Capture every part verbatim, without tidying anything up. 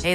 Hey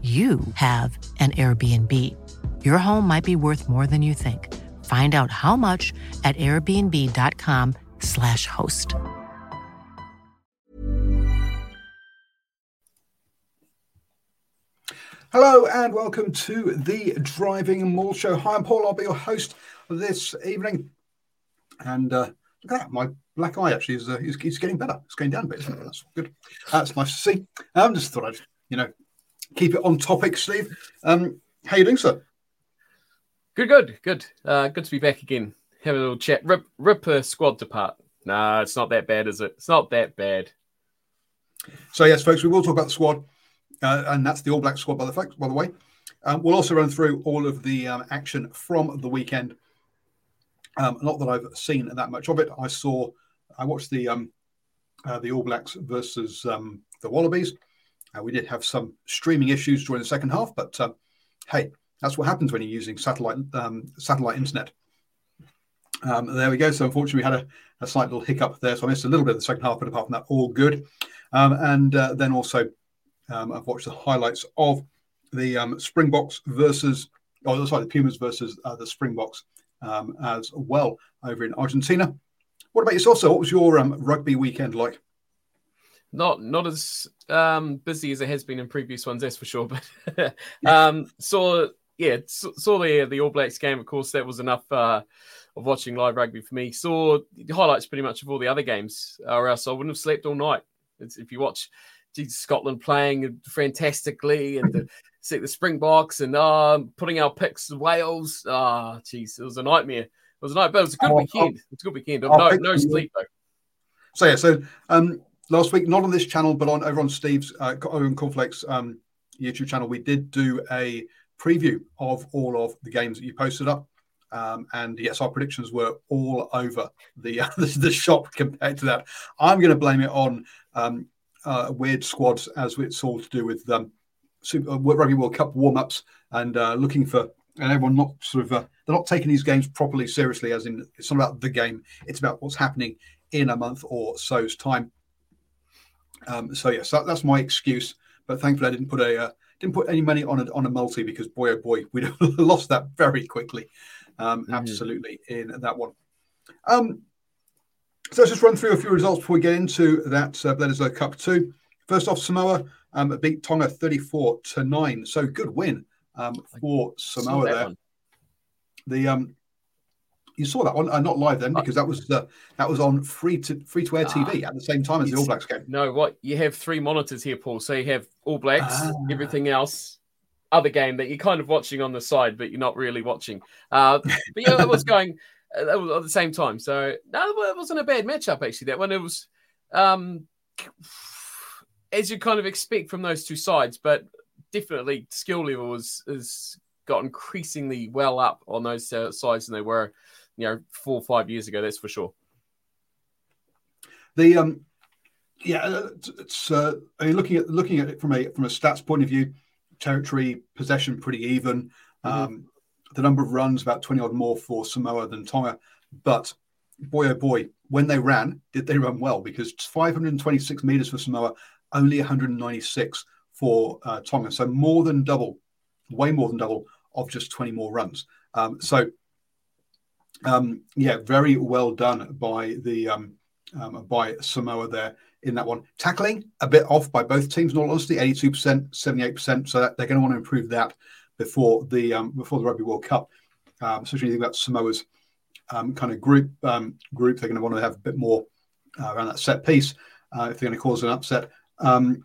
you have an Airbnb. Your home might be worth more than you think. Find out how much at airbnb dot com slash host. Hello and welcome to the Driving Maul Show. Hi, I'm Paul. I'll be your host this evening. And uh, look at that. My black eye actually is, uh, is, is getting better. It's going down a bit. That's good. That's nice to see. I um, just thought I'd, you know, keep it on topic, Steve. Um, how you doing, sir? Good, good, good. Uh, good to be back again. Have a little chat. Rip, rip a squad apart. Nah, it's not that bad, is it? It's not that bad. So, yes, folks, we will talk about the squad, uh, and that's the All Black squad, by the fact, by the way. Um, we'll also run through all of the um, action from the weekend. Um, not that I've seen that much of it. I saw, I watched the um, uh, the All Blacks versus um, the Wallabies. Uh, we did have some streaming issues during the second half, but uh, hey, that's what happens when you're using satellite um, satellite internet. Um, there we go. So unfortunately, we had a, a slight little hiccup there, so I missed a little bit of the second half, but apart from that, all good. Um, and uh, then also, um, I've watched the highlights of the um, Springboks versus, oh, sorry, the Pumas versus uh, the Springboks um, as well over in Argentina. What about yourself, sir? What was your um, rugby weekend like? Not not as um, busy as it has been in previous ones, that's for sure. But um, saw yeah saw the the All Blacks game. Of course, that was enough uh, of watching live rugby for me. Saw the highlights pretty much of all the other games, or else I wouldn't have slept all night. It's, if you watch geez, Scotland playing fantastically and the, see the Springboks and uh, putting our picks to Wales, ah, oh, geez, it was a nightmare. It was a night, but it was a good oh, weekend. It's a good weekend. No no sleep though. So yeah, so um. Last week, not on this channel, but on over on Steve's uh, Owen Cornflakes um, YouTube channel, we did do a preview of all of the games that you posted up, um, and yes, our predictions were all over the uh, the, the shop compared to that. I'm going to blame it on um, uh, weird squads, as it's all to do with um, Super uh, Rugby World Cup warm ups and uh, looking for and everyone not sort of uh, they're not taking these games properly seriously. As in, it's not about the game; it's about what's happening in a month or so's time. Um, so yes, that, that's my excuse. But thankfully, I didn't put a uh, didn't put any money on a on a multi because boy oh boy, we lost that very quickly. Um, mm-hmm. Absolutely in that one. Um, so let's just run through a few results before we get into that uh, Bledisloe Cup two. First off, Samoa um, beat Tonga thirty-four to nine. So good win um, for Samoa there. One. The um, you saw that one, uh, not live then, because that was uh, that was on free to free to air T V ah, at the same time as the All Blacks game. No, what you have three monitors here, Paul. So you have All Blacks, ah. everything else, other game that you're kind of watching on the side, but you're not really watching. Uh, but yeah, it was going uh, it was at the same time. So no, it wasn't a bad matchup actually. That one, it was um, as you kind of expect from those two sides, but definitely skill level was has got increasingly well up on those uh, sides than they were. You know, four or five years ago, that's for sure. The um, yeah, it's uh, I mean, looking at looking at it from a from a stats point of view, territory possession pretty even. Mm-hmm. Um, the number of runs about twenty odd more for Samoa than Tonga, but boy oh boy, when they ran, did they run well? Because five hundred twenty-six meters for Samoa, only one hundred ninety-six for uh, Tonga. So more than double, way more than double of just twenty more runs. Um, so, um, yeah, very well done by the um, um, by Samoa there in that one. Tackling a bit off by both teams, in all honesty, eighty-two percent, seventy-eight percent. So that, they're going to want to improve that before the um, before the Rugby World Cup. Um, especially when you think about Samoa's um, kind of group um, group, they're going to want to have a bit more uh, around that set piece uh, if they're going to cause an upset. Um,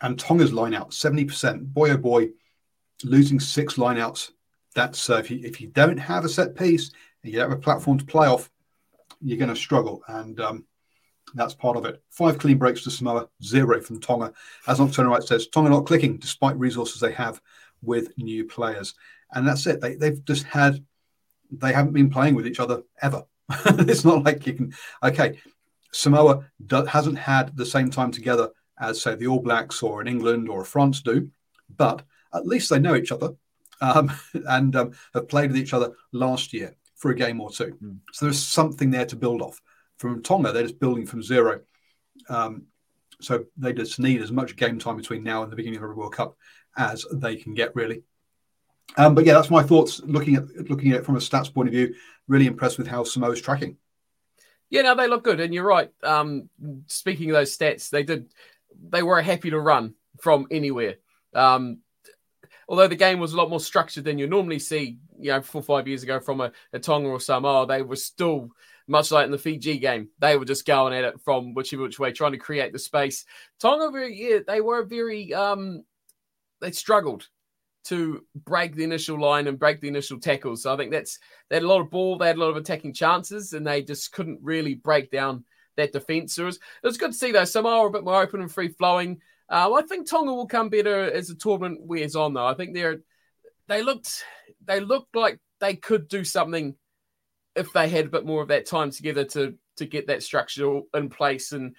and Tonga's line out, seventy percent. Boy, oh boy, losing six lineouts. That's uh, if you if you don't have a set piece and you don't have a platform to play off, you're going to struggle, and um, that's part of it. Five clean breaks to Samoa, zero from Tonga. As Nocturne Wright says, Tonga not clicking despite resources they have with new players, and that's it. They they've just had they haven't been playing with each other ever. It's not like you can. Okay, Samoa do, hasn't had the same time together as say the All Blacks or an England or a France do, but at least they know each other. Um, and um, have played with each other last year for a game or two. Mm. So there's something there to build off. From Tonga, they're just building from zero. Um, so they just need as much game time between now and the beginning of the World Cup as they can get, really. Um, but yeah, that's my thoughts looking at looking at it from a stats point of view. Really impressed with how Samoa's tracking. Yeah, no, they look good. And you're right. Um, speaking of those stats, they did. They were happy to run from anywhere. Um Although the game was a lot more structured than you normally see, you know, four or five years ago from a, a Tonga or Samoa, they were still much like in the Fiji game. They were just going at it from whichever which way, trying to create the space. Tonga, yeah, they were very, um, they struggled to break the initial line and break the initial tackles. So I think that's, they had a lot of ball, they had a lot of attacking chances, and they just couldn't really break down that defence. It was, it was good to see, though. Samoa were a bit more open and free flowing. Uh, well, I think Tonga will come better as the tournament wears on, though. I think they're they looked they looked like they could do something if they had a bit more of that time together to to get that structure in place and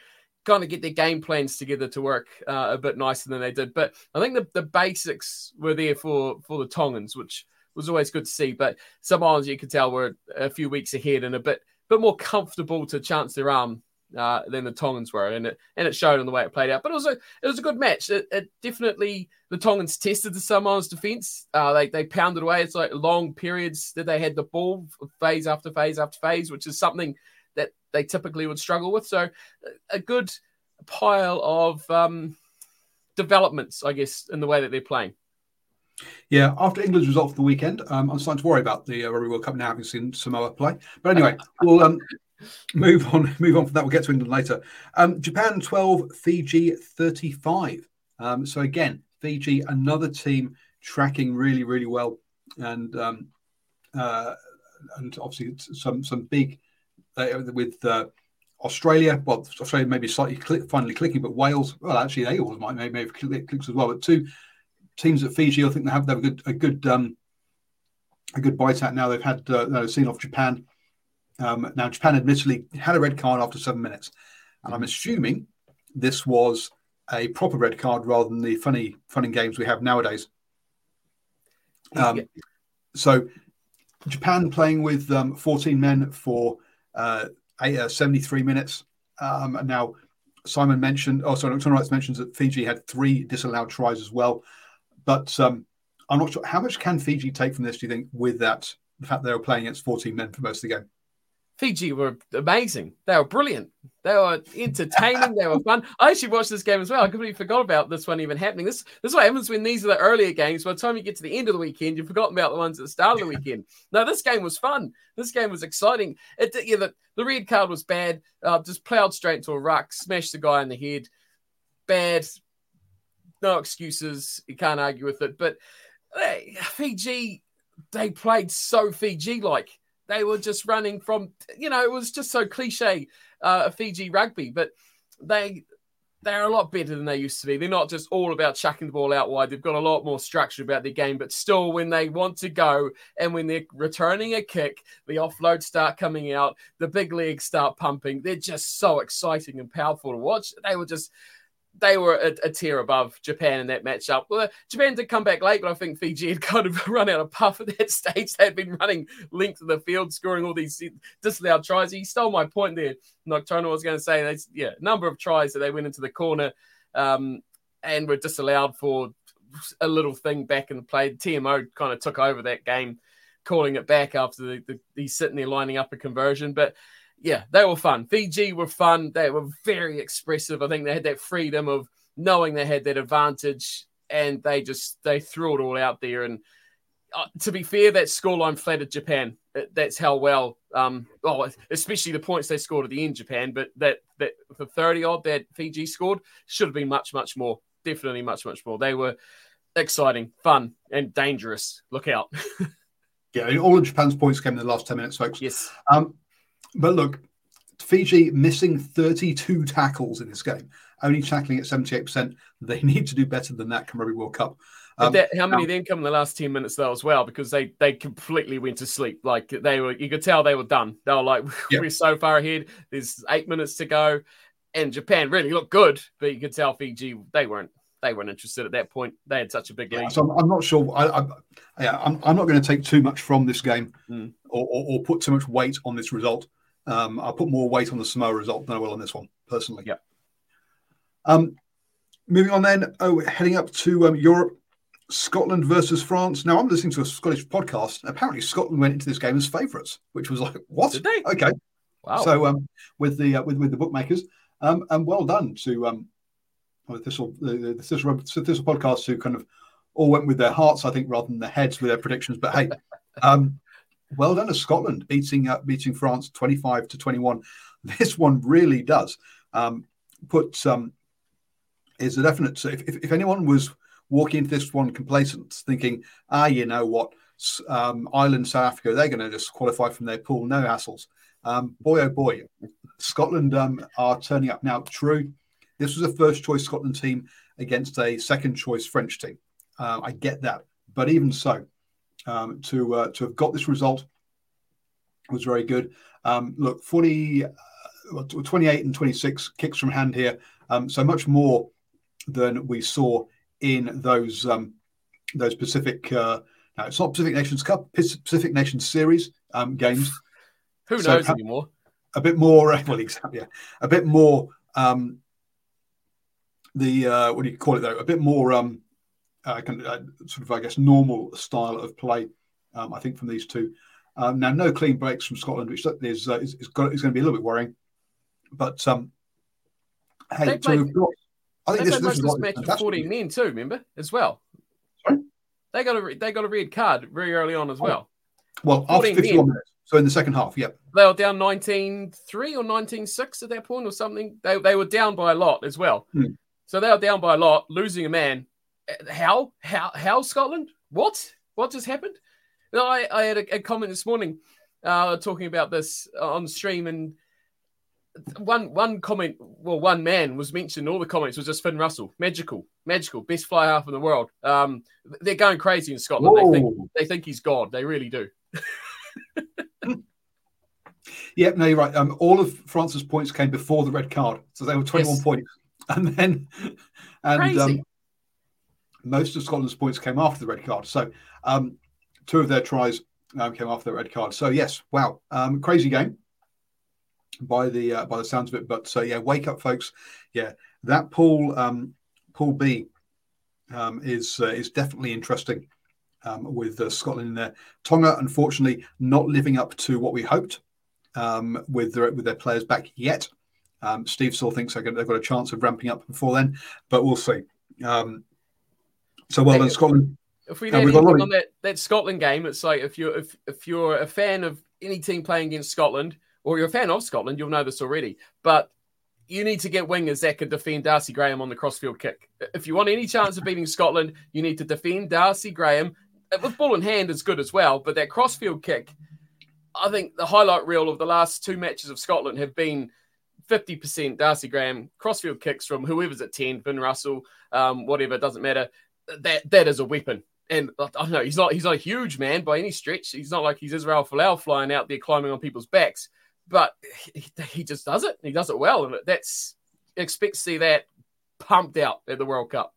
kind of get their game plans together to work uh, a bit nicer than they did. But I think the, the basics were there for for the Tongans, which was always good to see. But Samoans, you could tell, were a few weeks ahead and a bit bit more comfortable to chance their arm Uh, than the Tongans were, and it and it showed in the way it played out. But also, it was a good match. It, it definitely, the Tongans tested the Samoans' defense. Uh, they they pounded away. It's like long periods that they had the ball, phase after phase after phase, which is something that they typically would struggle with. So, a good pile of um, developments, I guess, in the way that they're playing. Yeah, after England's result for the weekend, um, I'm starting to worry about the uh, Rugby World Cup now, having seen Samoa play. But anyway, we'll. Um... Move on, move on from that. We'll get to England later. Um, Japan twelve, Fiji thirty-five. Um, so again, Fiji, another team tracking really, really well, and um, uh, and obviously some some big uh, with uh, Australia. Well, Australia maybe slightly click, finally clicking, but Wales. Well, actually, they all might maybe have clicked as well. But two teams at Fiji, I think they have they have a good a good um, a good bite at now. They've had uh, they've seen off Japan. Um, now, Japan admittedly had a red card after seven minutes, and I'm assuming this was a proper red card rather than the funny, funny games we have nowadays. Um, yeah. So, Japan playing with um, fourteen men for uh, eight, uh, seventy-three minutes. Um, and now, Simon mentioned, oh, sorry, Nocturne Wrights mentions that Fiji had three disallowed tries as well. But um, I'm not sure, how much can Fiji take from this, do you think, with that, the fact they were playing against fourteen men for most of the game? Fiji were amazing. They were brilliant. They were entertaining. They were fun. I actually watched this game as well. I completely forgot about this one even happening. This, this is what happens when these are the earlier games. By the time you get to the end of the weekend, you've forgotten about the ones at the start of the weekend. No, this game was fun. This game was exciting. It, yeah, the, the red card was bad. Uh, just plowed straight into a ruck, smashed the guy in the head. Bad. No excuses. You can't argue with it. But hey, Fiji, they played so Fiji-like. They were just running from, you know, it was just so cliche, uh, Fiji rugby, but they, they're a lot better than they used to be. They're not just all about chucking the ball out wide. They've got a lot more structure about their game, but still when they want to go and when they're returning a kick, the offloads start coming out, the big legs start pumping. They're just so exciting and powerful to watch. They were just, they were a, a tier above Japan in that matchup. Well, Japan did come back late, but I think Fiji had kind of run out of puff at that stage. They'd been running length of the field, scoring all these disallowed tries. He stole my point there, Nocturnal. I was going to say, they, yeah, number of tries that they went into the corner um, and were disallowed for a little thing back in the play. T M O kind of took over that game, calling it back after the, the, he's sitting there lining up a conversion. But yeah, they were fun. Fiji were fun. They were very expressive. I think they had that freedom of knowing they had that advantage, and they just they threw it all out there. And uh, to be fair, that scoreline flattered Japan. That's how well, um, well, especially the points they scored at the end, Japan. But that that the thirty odd that Fiji scored should have been much, much more. Definitely much, much more. They were exciting, fun, and dangerous. Look out. Yeah, all of Japan's points came in the last ten minutes, folks. Yes. Um, But look, Fiji missing thirty-two tackles in this game, only tackling at seventy-eight percent. They need to do better than that come Rugby World Cup. Um, that, how many um, then come in the last ten minutes, though, as well? Because they, they completely went to sleep. Like, they were, you could tell they were done. They were like, yeah. We're so far ahead. There's eight minutes to go. And Japan really looked good, but you could tell Fiji, they weren't. They weren't interested at that point. They had such a big lead. Yeah, so I'm, I'm not sure. I, I, yeah, I'm, I'm not going to take too much from this game mm. or, or, or put too much weight on this result. Um, I'll put more weight on the Samoa result than I will on this one, personally. Yeah. Um, moving on then. Oh, heading up to um, Europe, Scotland versus France. Now, I'm listening to a Scottish podcast. And apparently, Scotland went into this game as favourites, which was like, what? Did they? Okay. Wow. So um, with the uh, with with the bookmakers, um, and well done to. Um, With this, all, the Thistle podcast, who kind of all went with their hearts, I think, rather than their heads with their predictions. But hey, um, well done to Scotland beating uh, beating France twenty-five to twenty-one. This one really does um, put um, is a definite. So if, if if anyone was walking into this one complacent, thinking, ah, you know what, um, Ireland, South Africa, they're going to just qualify from their pool, no hassles. Um, boy oh boy, Scotland um, are turning up now. True. This was a first-choice Scotland team against a second-choice French team. Uh, I get that. But even so, um, to uh, to have got this result was very good. Um, look, forty, uh, twenty-eight and twenty-six kicks from hand here. Um, so much more than we saw in those um, those Pacific... Uh, no, it's not Pacific Nations Cup, Pacific Nations Series um, games. Who knows so, anymore? A bit more... Uh, well, exactly, yeah. A bit more... Um, The uh, what do you call it though? A bit more um, uh, kind of, uh, sort of I guess normal style of play. Um, I think from these two. Um, now no clean breaks from Scotland, which is uh, is, is, got, is going to be a little bit worrying. But um, hey, they played, have got, I think they this, this is this match of forty men too. Remember as well. Sorry, they got a they got a red card very early on as well. Well, after fifty-one minutes. So in the second half, yep. They were down nineteen three or nineteen six at that point or something. They they were down by a lot as well. Hmm. So they are down by a lot, losing a man. How? How? How? Scotland? What? What just happened? No, I, I had a, a comment this morning uh, talking about this on stream, and one one comment, well, one man was mentioned. All the comments was just Finn Russell, magical, magical, best fly half in the world. Um, they're going crazy in Scotland. Whoa. They think they think he's God. They really do. Yeah, no, you're right. Um, all of France's points came before the red card, so they were twenty-one yes. points. And then, and um, most of Scotland's points came after the red card. So, um, two of their tries um, came after the red card. So, yes, wow, um, crazy game by the uh, by the sounds of it. But so, yeah, wake up, folks. Yeah, that pool um, pool B um, is uh, is definitely interesting um, with uh, Scotland in there. Tonga, unfortunately, not living up to what we hoped um, with their, with their players back yet. Um, Steve still thinks they've got a chance of ramping up before then, but we'll see. Um, so well hey, done, Scotland. If we had anything already... on that, that Scotland game, it's like if you're if, if you're a fan of any team playing against Scotland, or you're a fan of Scotland, you'll know this already. But you need to get wingers that can defend Darcy Graham on the crossfield kick. If you want any chance of beating Scotland, you need to defend Darcy Graham with ball in hand is good as well. But that crossfield kick, I think the highlight reel of the last two matches of Scotland have been. fifty percent Darcy Graham, crossfield kicks from whoever's at ten, Finn Russell, um, whatever, doesn't matter. That That is a weapon. And I don't know, he's not he's not a huge man by any stretch. He's not like he's Israel Folau flying out there climbing on people's backs. But he, he just does it. He does it well. And that's expect to see that pumped out at the World Cup.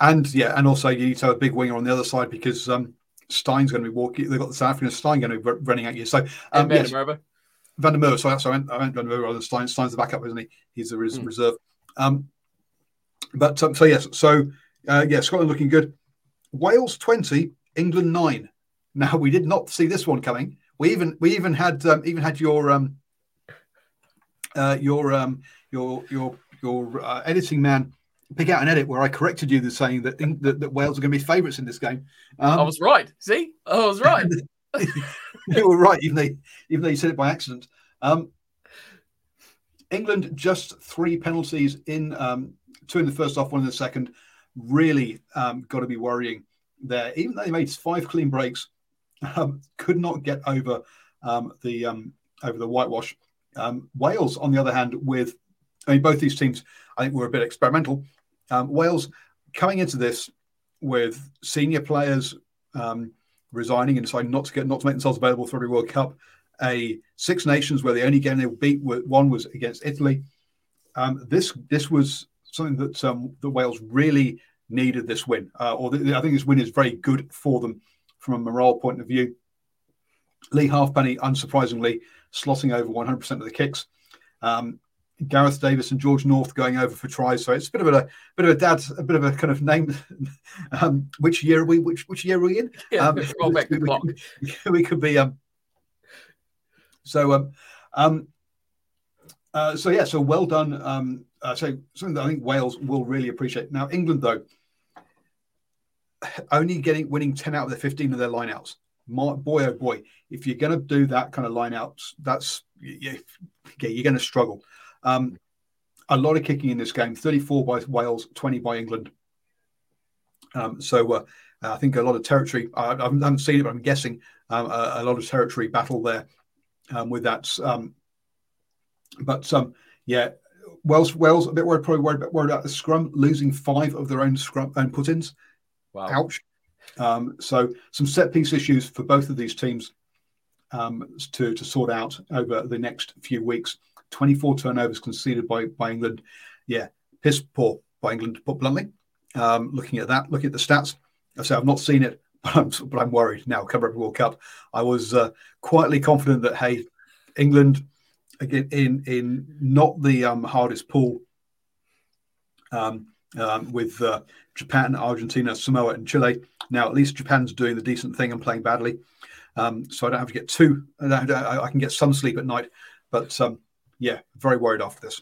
And yeah, and also you need to have a big winger on the other side because um, Stein's going to be walking. They've got the South African Stein going to be running at you. So um, yes, Van der Merwe. So that's I went. I went Van der Merwe rather than Stein. Stein's the backup, isn't he? He's the res- mm. reserve. Um, but um, so yes, so uh, yeah, Scotland looking good. Wales twenty, England nine. Now we did not see this one coming. We even we even had um, even had your um, uh, your um, your your your uh, editing man pick out an edit where I corrected you, the saying that, that that Wales are going to be favourites in this game. Um, I was right. See, I was right. You were right, even though even though you said it by accident. Um, England just three penalties in um, two in the first half, one in the second. Really um, got to be worrying there. Even though they made five clean breaks, um, could not get over um, the um, over the whitewash. Um, Wales, on the other hand, with I mean both these teams, I think were a bit experimental. Um, Wales coming into this with senior players um, resigning and deciding not to get not to make themselves available for every World Cup. A Six Nations where the only game they beat one was against Italy. Um, this this was something that um, the Wales really needed this win, uh, or the, I think this win is very good for them from a morale point of view. Lee Halfpenny, unsurprisingly, slotting over one hundred percent of the kicks. Um, Gareth Davis and George North going over for tries, so it's a bit of a, a bit of a dad, a bit of a kind of name. um, which year are we? Which which year are we in? Yeah, um, roll back the clock. We could be. Um, so, um, um, uh, so yeah, so well done. Um, uh, so something that I think Wales will really appreciate. Now England though, only getting winning ten out of the fifteen of their lineouts. My, boy oh boy, if you're going to do that kind of lineouts, that's yeah, you're going to struggle. Um, a lot of kicking in this game, thirty-four by Wales, twenty by England. Um, so uh, I think a lot of territory, I, I haven't seen it, but I'm guessing um, a, a lot of territory battle there um, with that. Um, but um, yeah, Wales, Wales, a bit worried, probably worried, a bit worried about the scrum, losing five of their own scrum, own put-ins. Wow. Ouch. Um, so some set piece issues for both of these teams um, to, to sort out over the next few weeks. twenty-four turnovers conceded by, by England. Yeah, piss poor by England, to put bluntly. Um, looking at that, looking at the stats, I say I've not seen it, but I'm but I'm worried now. Cover up World Cup. I was uh, quietly confident that hey, England again in in not the um, hardest pool um, um, with uh, Japan, Argentina, Samoa, and Chile. Now at least Japan's doing the decent thing and playing badly, um, so I don't have to get too. I, I can get some sleep at night, but. Um, Yeah, very worried after this.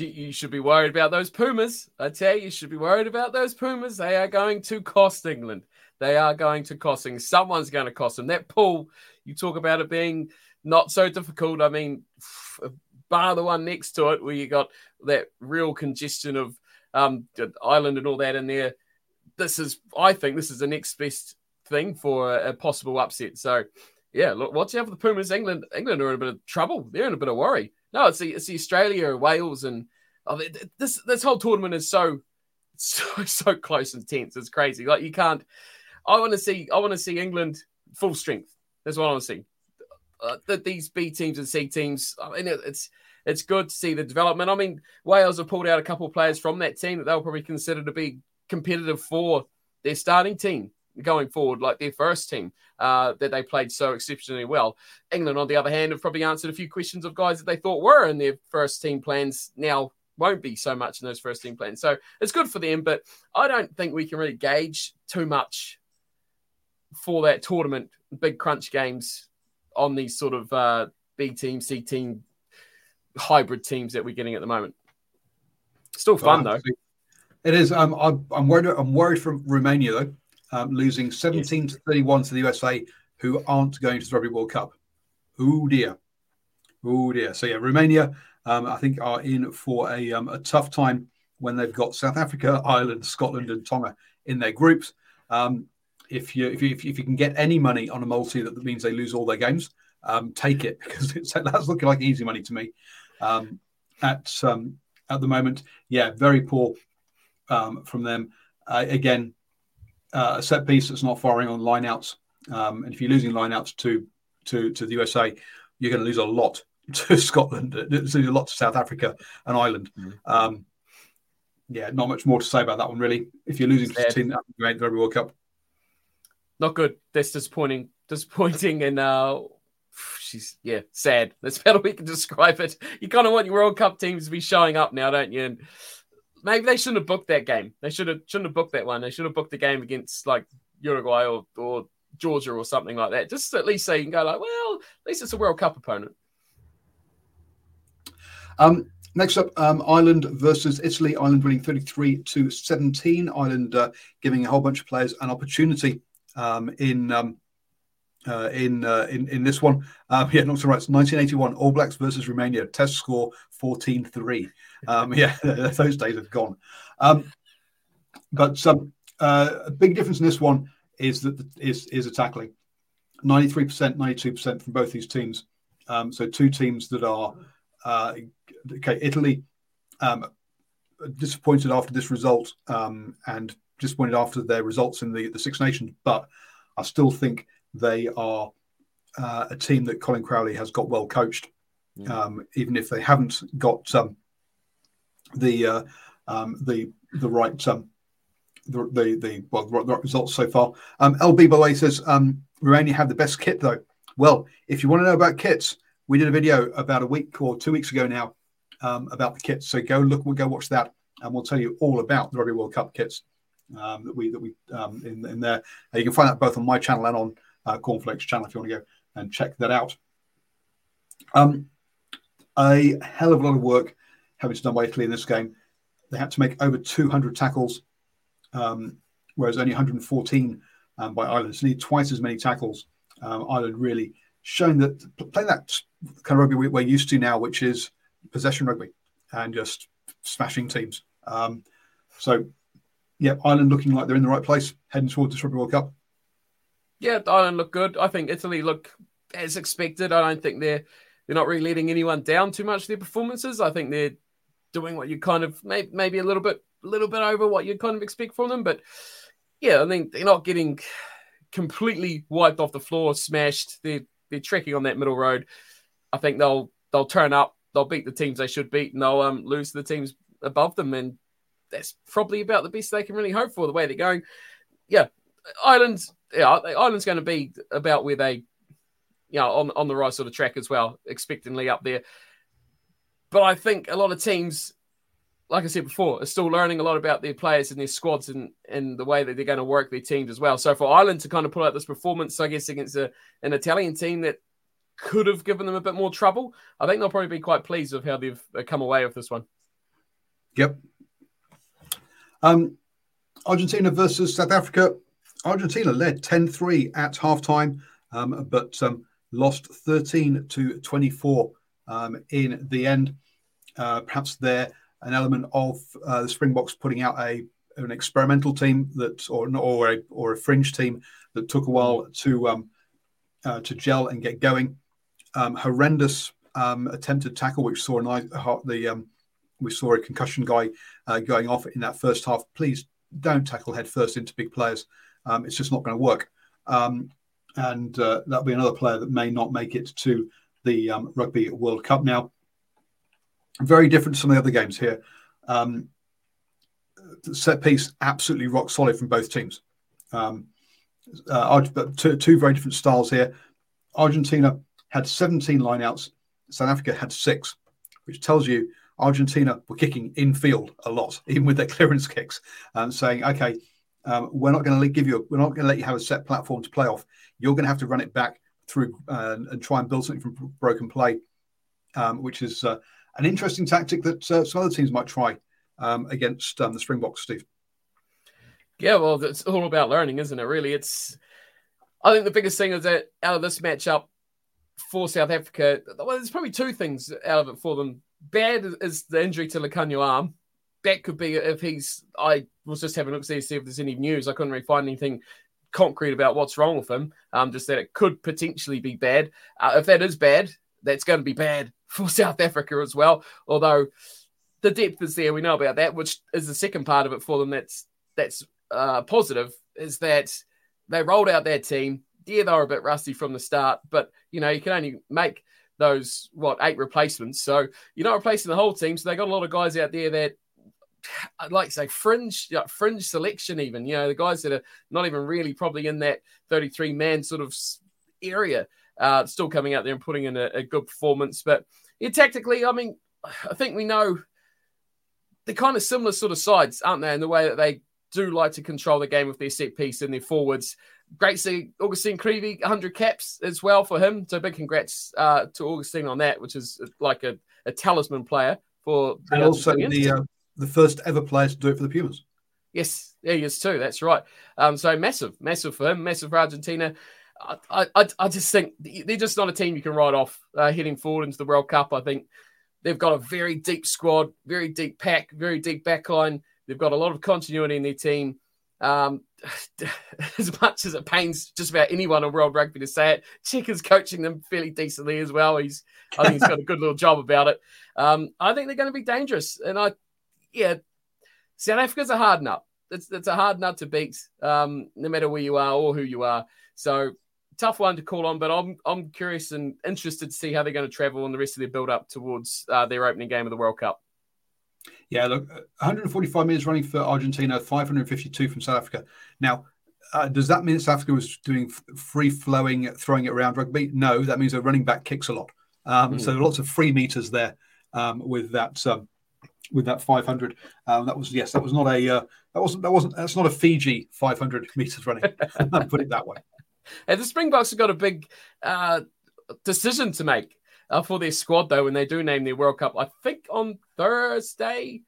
You should be worried about those Pumas. I tell you, you should be worried about those Pumas. They are going to cost England. They are going to cost England. Someone's going to cost them. That pool, you talk about it being not so difficult. I mean, bar the one next to it where you got that real congestion of um, Ireland and all that in there. This is, I think, this is the next best thing for a possible upset. So, yeah, look, watch out for the Pumas. England, England are in a bit of trouble. They're in a bit of worry. No, it's the, it's the Australia, Wales, and oh, this this whole tournament is so so so close and tense. It's crazy. Like you can't. I want to see. I want to see England full strength. That's what I want to see. Uh, that these B teams and C teams. I mean, it, it's it's good to see the development. I mean, Wales have pulled out a couple of players from that team that they'll probably consider to be competitive for their starting team going forward, like their first team uh, that they played so exceptionally well. England, on the other hand, have probably answered a few questions of guys that they thought were in their first team plans now won't be so much in those first team plans. So it's good for them, but I don't think we can really gauge too much for that tournament, big crunch games on these sort of uh, B team, C team, hybrid teams that we're getting at the moment. Still fun, though. It is. Um, I'm worried. I'm worried for Romania, though. Um, losing seventeen yes. to thirty-one to the U S A, who aren't going to the Rugby World Cup. Oh dear, oh dear. So yeah, Romania, um, I think, are in for a um, a tough time when they've got South Africa, Ireland, Scotland, and Tonga in their groups. Um, if you if you if you can get any money on a multi that means they lose all their games, um, take it because it's, that's looking like easy money to me. Um, at um, at the moment, yeah, very poor um, from them uh, again. Uh, a set piece that's not firing on lineouts, um, and if you're losing lineouts to to to the U S A, you're going to lose a lot to Scotland, lose a lot to South Africa and Ireland. Mm-hmm. Um, yeah, not much more to say about that one, really. If you're losing to a team that made the Rugby World Cup, not good. That's disappointing. Disappointing, and uh, she's yeah, sad. That's about we can describe it. You kind of want your World Cup teams to be showing up now, don't you? And maybe they shouldn't have booked that game. They should have shouldn't have booked that one. They should have booked the game against like Uruguay or or Georgia or something like that. Just at least so you can go like, well, at least it's a World Cup opponent. Um. Next up, um, Ireland versus Italy. Ireland winning thirty-three to seventeen. Ireland uh, giving a whole bunch of players an opportunity um, in, um, uh, in, uh, in in this one. Um, yeah, not so right. It's nineteen eighty-one, All Blacks versus Romania. Test score fourteen three. Um, yeah, those days have gone. Um, but um, uh, a big difference in this one is that the, is is the tackling. ninety-three percent, ninety-two percent from both these teams. Um, so two teams that are. Uh, okay, Italy um, disappointed after this result um, and disappointed after their results in the, the Six Nations, but I still think they are uh, a team that Colin Crowley has got well coached, mm. um, even if they haven't got um, the, uh, um, the the right um, the the, the, well, the right results so far. Um, L B, by the way, says um, Romania had the best kit though. Well, if you want to know about kits. We did a video about a week or two weeks ago now um, about the kits. So go look, we'll go watch that, and we'll tell you all about the Rugby World Cup kits um, that we that we um, in, in there. Uh, you can find that both on my channel and on uh, Cornflake's channel if you want to go and check that out. Um, a hell of a lot of work having to done by Italy in this game. They had to make over two hundred tackles, um, whereas only one hundred fourteen um, by Ireland. So they need twice as many tackles. Um, Ireland really. Shown that playing that kind of rugby we're used to now, which is possession rugby and just smashing teams. Um, so, yeah, Ireland looking like they're in the right place, heading towards this Rugby World Cup. Yeah, Ireland look good. I think Italy look as expected. I don't think they're they're not really letting anyone down too much. Their performances, I think they're doing what you kind of maybe, maybe a little bit a little bit over what you kind of expect from them. But yeah, I think they're not getting completely wiped off the floor, smashed. They're They're trekking on that middle road. I think they'll they'll turn up. They'll beat the teams they should beat, and they'll um, lose to the teams above them. And that's probably about the best they can really hope for. The way they're going, yeah, Ireland's yeah, Ireland's going to be about where they, you know, on on the right sort of track as well, expectantly up there. But I think a lot of teams, like I said before, are still learning a lot about their players and their squads and, and the way that they're going to work their teams as well. So for Ireland to kind of pull out this performance, I guess, against a, an Italian team that could have given them a bit more trouble, I think they'll probably be quite pleased with how they've come away with this one. Yep. Um, Argentina versus South Africa. Argentina led ten three at halftime, um, but um, lost thirteen to twenty-four um, in the end. Uh, perhaps their an element of uh, the Springboks putting out a an experimental team that, or or a or a fringe team that took a while to um, uh, to gel and get going. Um, horrendous um, attempted tackle, which saw an, the um, we saw a concussion guy uh, going off in that first half. Please don't tackle headfirst into big players. Um, it's just not going to work. Um, and uh, that'll be another player that may not make it to the um, Rugby World Cup now. Very different to some of the other games here. Um, set piece, absolutely rock solid from both teams. Um, uh, two, two very different styles here. Argentina had seventeen lineouts. South Africa had six, which tells you Argentina were kicking in field a lot, even with their clearance kicks, and saying, "Okay, um, we're not going to give you, we're not going to let you have a set platform to play off. You're going to have to run it back through uh, and try and build something from broken play," um, which is. Uh, An interesting tactic that uh, some other teams might try um, against um, the Springboks, Steve. Yeah, well, it's all about learning, isn't it, really? It's. I think the biggest thing is that out of this matchup for South Africa, well, there's probably two things out of it for them. Bad is the injury to Lekanyo Arm. That could be if he's... I was just having a look to see if there's any news. I couldn't really find anything concrete about what's wrong with him, um, just that it could potentially be bad. Uh, if that is bad, that's going to be bad for South Africa as well, although the depth is there. We know about that, which is the second part of it for them that's that's uh, positive, is that they rolled out their team. Yeah, they were a bit rusty from the start, but, you know, you can only make those, what, eight replacements. So you're not replacing the whole team, so they got a lot of guys out there that I'd like to say fringe, you know, fringe selection even, you know, the guys that are not even really probably in that thirty-three man sort of area, uh, still coming out there and putting in a, a good performance. But yeah, tactically, I mean, I think we know they're kind of similar sort of sides, aren't they, in the way that they do like to control the game with their set piece and their forwards. Great to see Augustine Creevy, one hundred caps as well for him. So big congrats uh, to Augustine on that, which is like a, a talisman player for the and also the, uh, the first ever player to do it for the Pumas. Yes, there he is too. That's right. Um, so massive, massive for him, massive for Argentina. I, I, I just think they're just not a team you can write off uh, heading forward into the World Cup. I think they've got a very deep squad, very deep pack, very deep backline. They've got a lot of continuity in their team. Um, as much as it pains just about anyone in world rugby to say it, Chika's coaching them fairly decently as well. He's, I think he's got a good little job about it. Um, I think they're going to be dangerous. And I, yeah, South Africa's a hard nut. It's, it's a hard nut to beat, um, no matter where you are or who you are. So tough one to call on, but I'm, I'm curious and interested to see how they're going to travel and the rest of their build up towards uh, their opening game of the World Cup. Yeah, look, one hundred forty-five minutes running for Argentina, five hundred fifty-two from South Africa. Now, uh, does that mean that South Africa was doing free-flowing, throwing it around rugby? No, that means their running back kicks a lot. Um, mm. So lots of free meters there um, with that um, with that five hundred. Um, that was yes, that was not a uh, that wasn't that wasn't that's not a Fiji five hundred meters running. I'll put it that way. And the Springboks have got a big uh, decision to make. Uh, for their squad, though, when they do name their World Cup, I think on Thursday,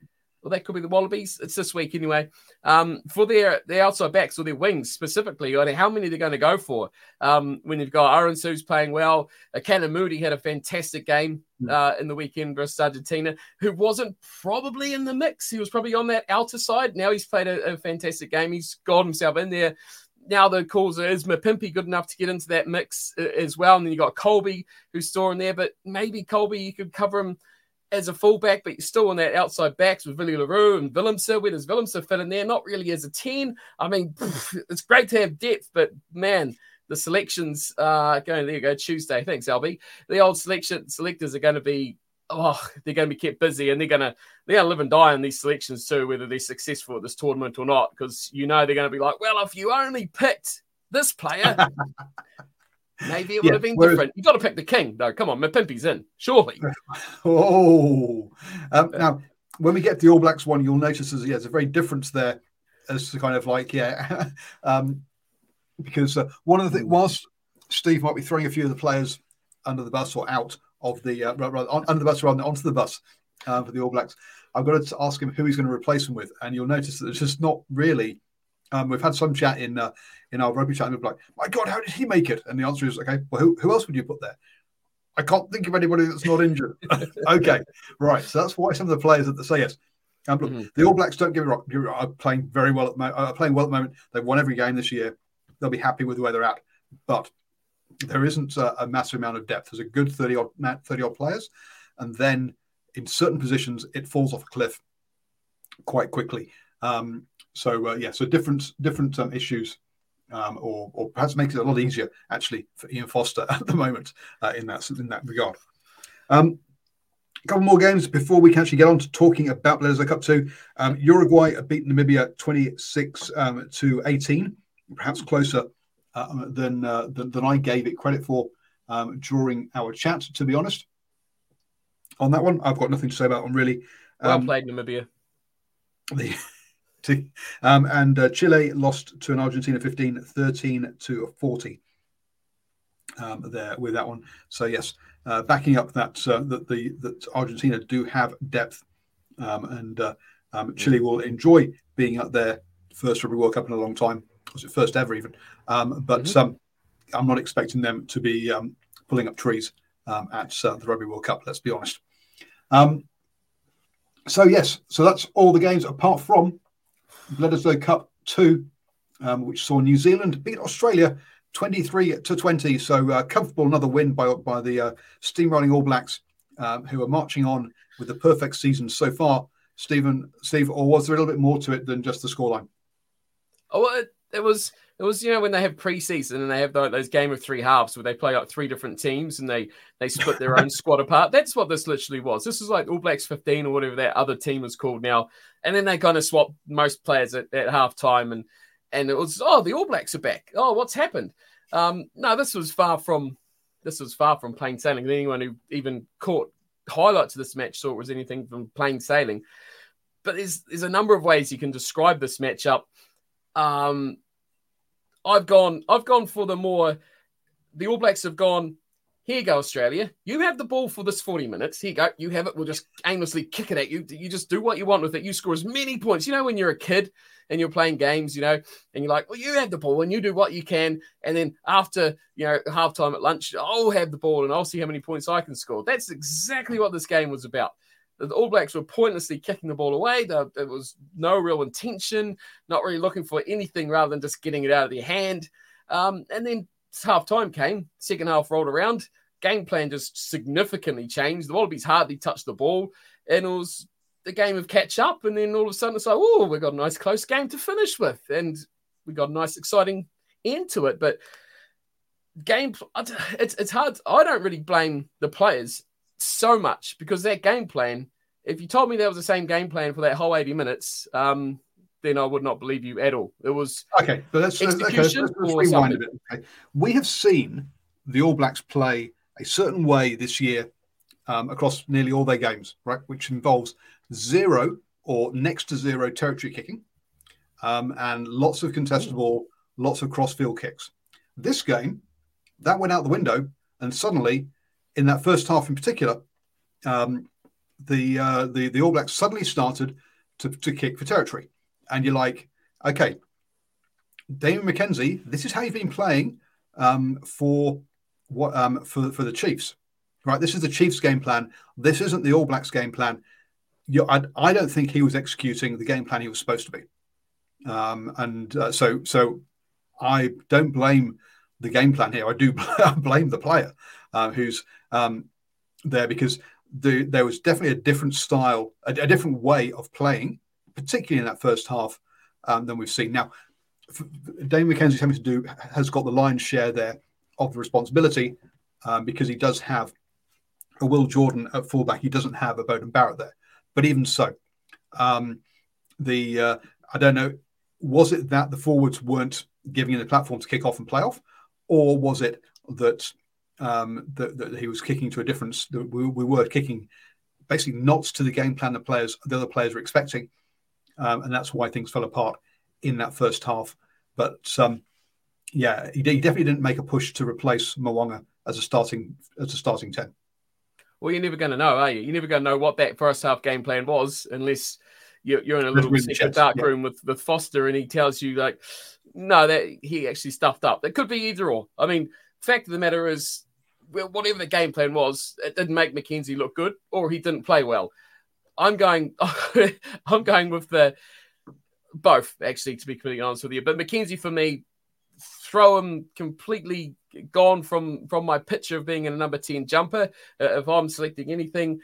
well, that could be the Wallabies. It's this week anyway. Um, for their, their outside backs or their wings specifically, I mean, how many they're going to go for um, when you've got Aaron Su's playing well. Cannon Moody had a fantastic game uh, in the weekend versus Argentina, who wasn't probably in the mix. He was probably on that outer side. Now he's played a, a fantastic game. He's got himself in there. Now the calls are, is Mapimpi good enough to get into that mix as well? And then you got Colby, who's still in there, but maybe Colby, you could cover him as a fullback, but you're still on that outside backs with Vili LaRue and Willemse. Where does Willemse fit in there? Not really as a ten. I mean, it's great to have depth, but man, the selections are going, there you go, Tuesday. Thanks, Albie. The old selection selectors are going to be, oh, they're going to be kept busy, and they're going to they're going to live and die on these selections too, whether they're successful at this tournament or not, because you know they're going to be like, well, if you only picked this player, maybe it would yeah, have been whereas, different. You've got to pick the king, though. Come on, Mapimpi's in, surely. Oh. Um, now, when we get the All Blacks one, you'll notice there's, yeah, there's a very difference there as to kind of like, yeah, um, because uh, one of the things, whilst Steve might be throwing a few of the players under the bus or out, of the uh, rather, on, under the bus rather than onto the bus uh, for the All Blacks, I've got to ask him who he's going to replace him with, and you'll notice that it's just not really. Um, we've had some chat in uh, in our rugby chat, and we're like, "My God, how did he make it?" And the answer is, "Okay, well, who, who else would you put there? I can't think of anybody that's not injured." Okay, right. So that's why some of the players that say yes. Um, look, mm-hmm. The All Blacks, don't give it up, are playing very well at the moment. Are playing well at the moment. They've won every game this year. They'll be happy with the way they're at, but. There isn't a, a massive amount of depth. There's a good thirty odd, thirty odd players. And then in certain positions, it falls off a cliff quite quickly. Um, so, uh, yeah, so different different um, issues um, or, or perhaps makes it a lot easier, actually, for Ian Foster at the moment uh, in that in that regard. Um, a couple more games before we can actually get on to talking about Bledisloe Cup two. Um, Uruguay beat Namibia twenty-six um, to eighteen, perhaps closer Uh, than, uh, than than I gave it credit for um, during our chat, to be honest. On that one, I've got nothing to say about one, really. Um, well played, Namibia. The, um, and uh, Chile lost to an Argentina fifteen thirteen to forty um, there with that one. So, yes, uh, backing up that, uh, that, the, that Argentina do have depth um, and uh, um, Chile will enjoy being up there first Rugby World Cup in a long time. Was it first ever even? Um, but mm-hmm. um, I'm not expecting them to be um, pulling up trees um, at uh, the Rugby World Cup, let's be honest. Um, so, yes, so that's all the games apart from Bledisloe Cup two, um, which saw New Zealand beat Australia twenty-three to twenty. So, uh, comfortable another win by, by the uh, steamrolling All Blacks, um, who are marching on with the perfect season so far. Stephen, Steve, or was there a little bit more to it than just the scoreline? Oh, it- It was It was, you know, when they have preseason and they have the, those game of three halves where they play like three different teams and they, they split their own squad apart. That's what this literally was. This is like All Blacks fifteen or whatever that other team is called now. And then they kind of swap most players at, at halftime. And, and it was, oh, the All Blacks are back. Oh, what's happened? Um, no, this was far from this was far from plain sailing. Anyone who even caught highlights of this match saw it was anything from plain sailing. But there's there's a number of ways you can describe this matchup. Um, I've gone I've gone for the more the All Blacks have gone, here you go, Australia. You have the ball for this forty minutes. Here you go. You have it. We'll just aimlessly kick it at you. You just do what you want with it. You score as many points. You know, when you're a kid and you're playing games, you know, and you're like, well, you have the ball and you do what you can. And then after, you know, halftime at lunch, I'll have the ball and I'll see how many points I can score. That's exactly what this game was about. The All Blacks were pointlessly kicking the ball away. There was no real intention, not really looking for anything rather than just getting it out of their hand. Um, and then half time came, second half rolled around, game plan just significantly changed. The Wallabies hardly touched the ball, and it was a game of catch up. And then all of a sudden, it's like, oh, we got a nice close game to finish with, and we got a nice exciting end to it. But game, it's it's hard. I don't really blame the players so much because that game plan. If you told me there was the same game plan for that whole eighty minutes, um, then I would not believe you at all. It was okay. So that's execution. Okay, let's rewind a bit. Okay. We have seen the All Blacks play a certain way this year um, across nearly all their games, right? Which involves zero or next to zero territory kicking, um, and lots of contested ball, lots of cross-field kicks. This game, that went out the window, and suddenly, in that first half in particular, um, the, uh, the the All Blacks suddenly started to, to kick for territory. And you're like, okay, Damian McKenzie, this is how you've been playing um, for what um, for for the Chiefs, right? This is the Chiefs' game plan. This isn't the All Blacks' game plan. You, I, I don't think he was executing the game plan he was supposed to be. Um, and uh, so, so I don't blame the game plan here. I do blame the player uh, who's um, there because the, there was definitely a different style, a, a different way of playing, particularly in that first half, um, than we've seen. Now, Damian McKenzie's having to do has got the lion's share there of the responsibility um, because he does have a Will Jordan at fullback. He doesn't have a Beauden Barrett there. But even so, um, the uh, I don't know, was it that the forwards weren't giving him the platform to kick off and play off, or was it that um, that, that he was kicking to a difference? That we, we were kicking basically not to the game plan the players the other players were expecting. Um, and that's why things fell apart in that first half. But, um, yeah, he, he definitely didn't make a push to replace Mo'unga as a starting as a starting ten. Well, you're never going to know, are you? You're never going to know what that first half game plan was unless you're, you're in a little secret dark room with, with Foster and he tells you, like, no, that he actually stuffed up. That could be either or. I mean, fact of the matter is, well, whatever the game plan was, it didn't make McKenzie look good or he didn't play well. I'm going I'm going with the both, actually, to be completely honest with you. But McKenzie, for me, throw him completely gone from, from my picture of being in a number ten jumper. Uh, if I'm selecting anything,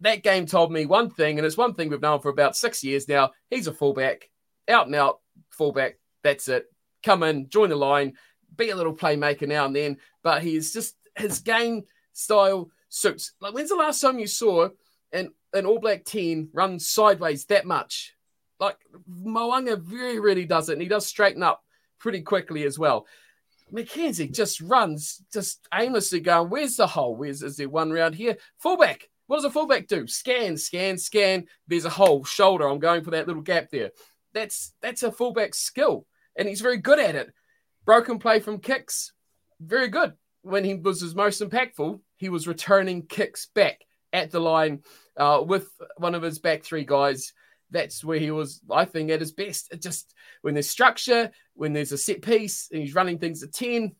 that game told me one thing, and it's one thing we've known for about six years now. He's a fullback, out and out fullback. That's it. Come in, join the line, be a little playmaker now and then. But he's just, his game style suits. Like, when's the last time you saw an an all-black ten run sideways that much? Like, Mo'unga very rarely does it, and he does straighten up pretty quickly as well. McKenzie just runs, just aimlessly going, where's the hole? Where's, is there one round here? Fullback. What does a fullback do? Scan, scan, scan. There's a hole, shoulder. I'm going for that little gap there. That's, that's a fullback skill, and he's very good at it. Broken play from kicks, very good. When he was his most impactful, he was returning kicks back at the line uh, with one of his back three guys. That's where he was, I think, at his best. It just, when there's structure, when there's a set piece and he's running things at ten,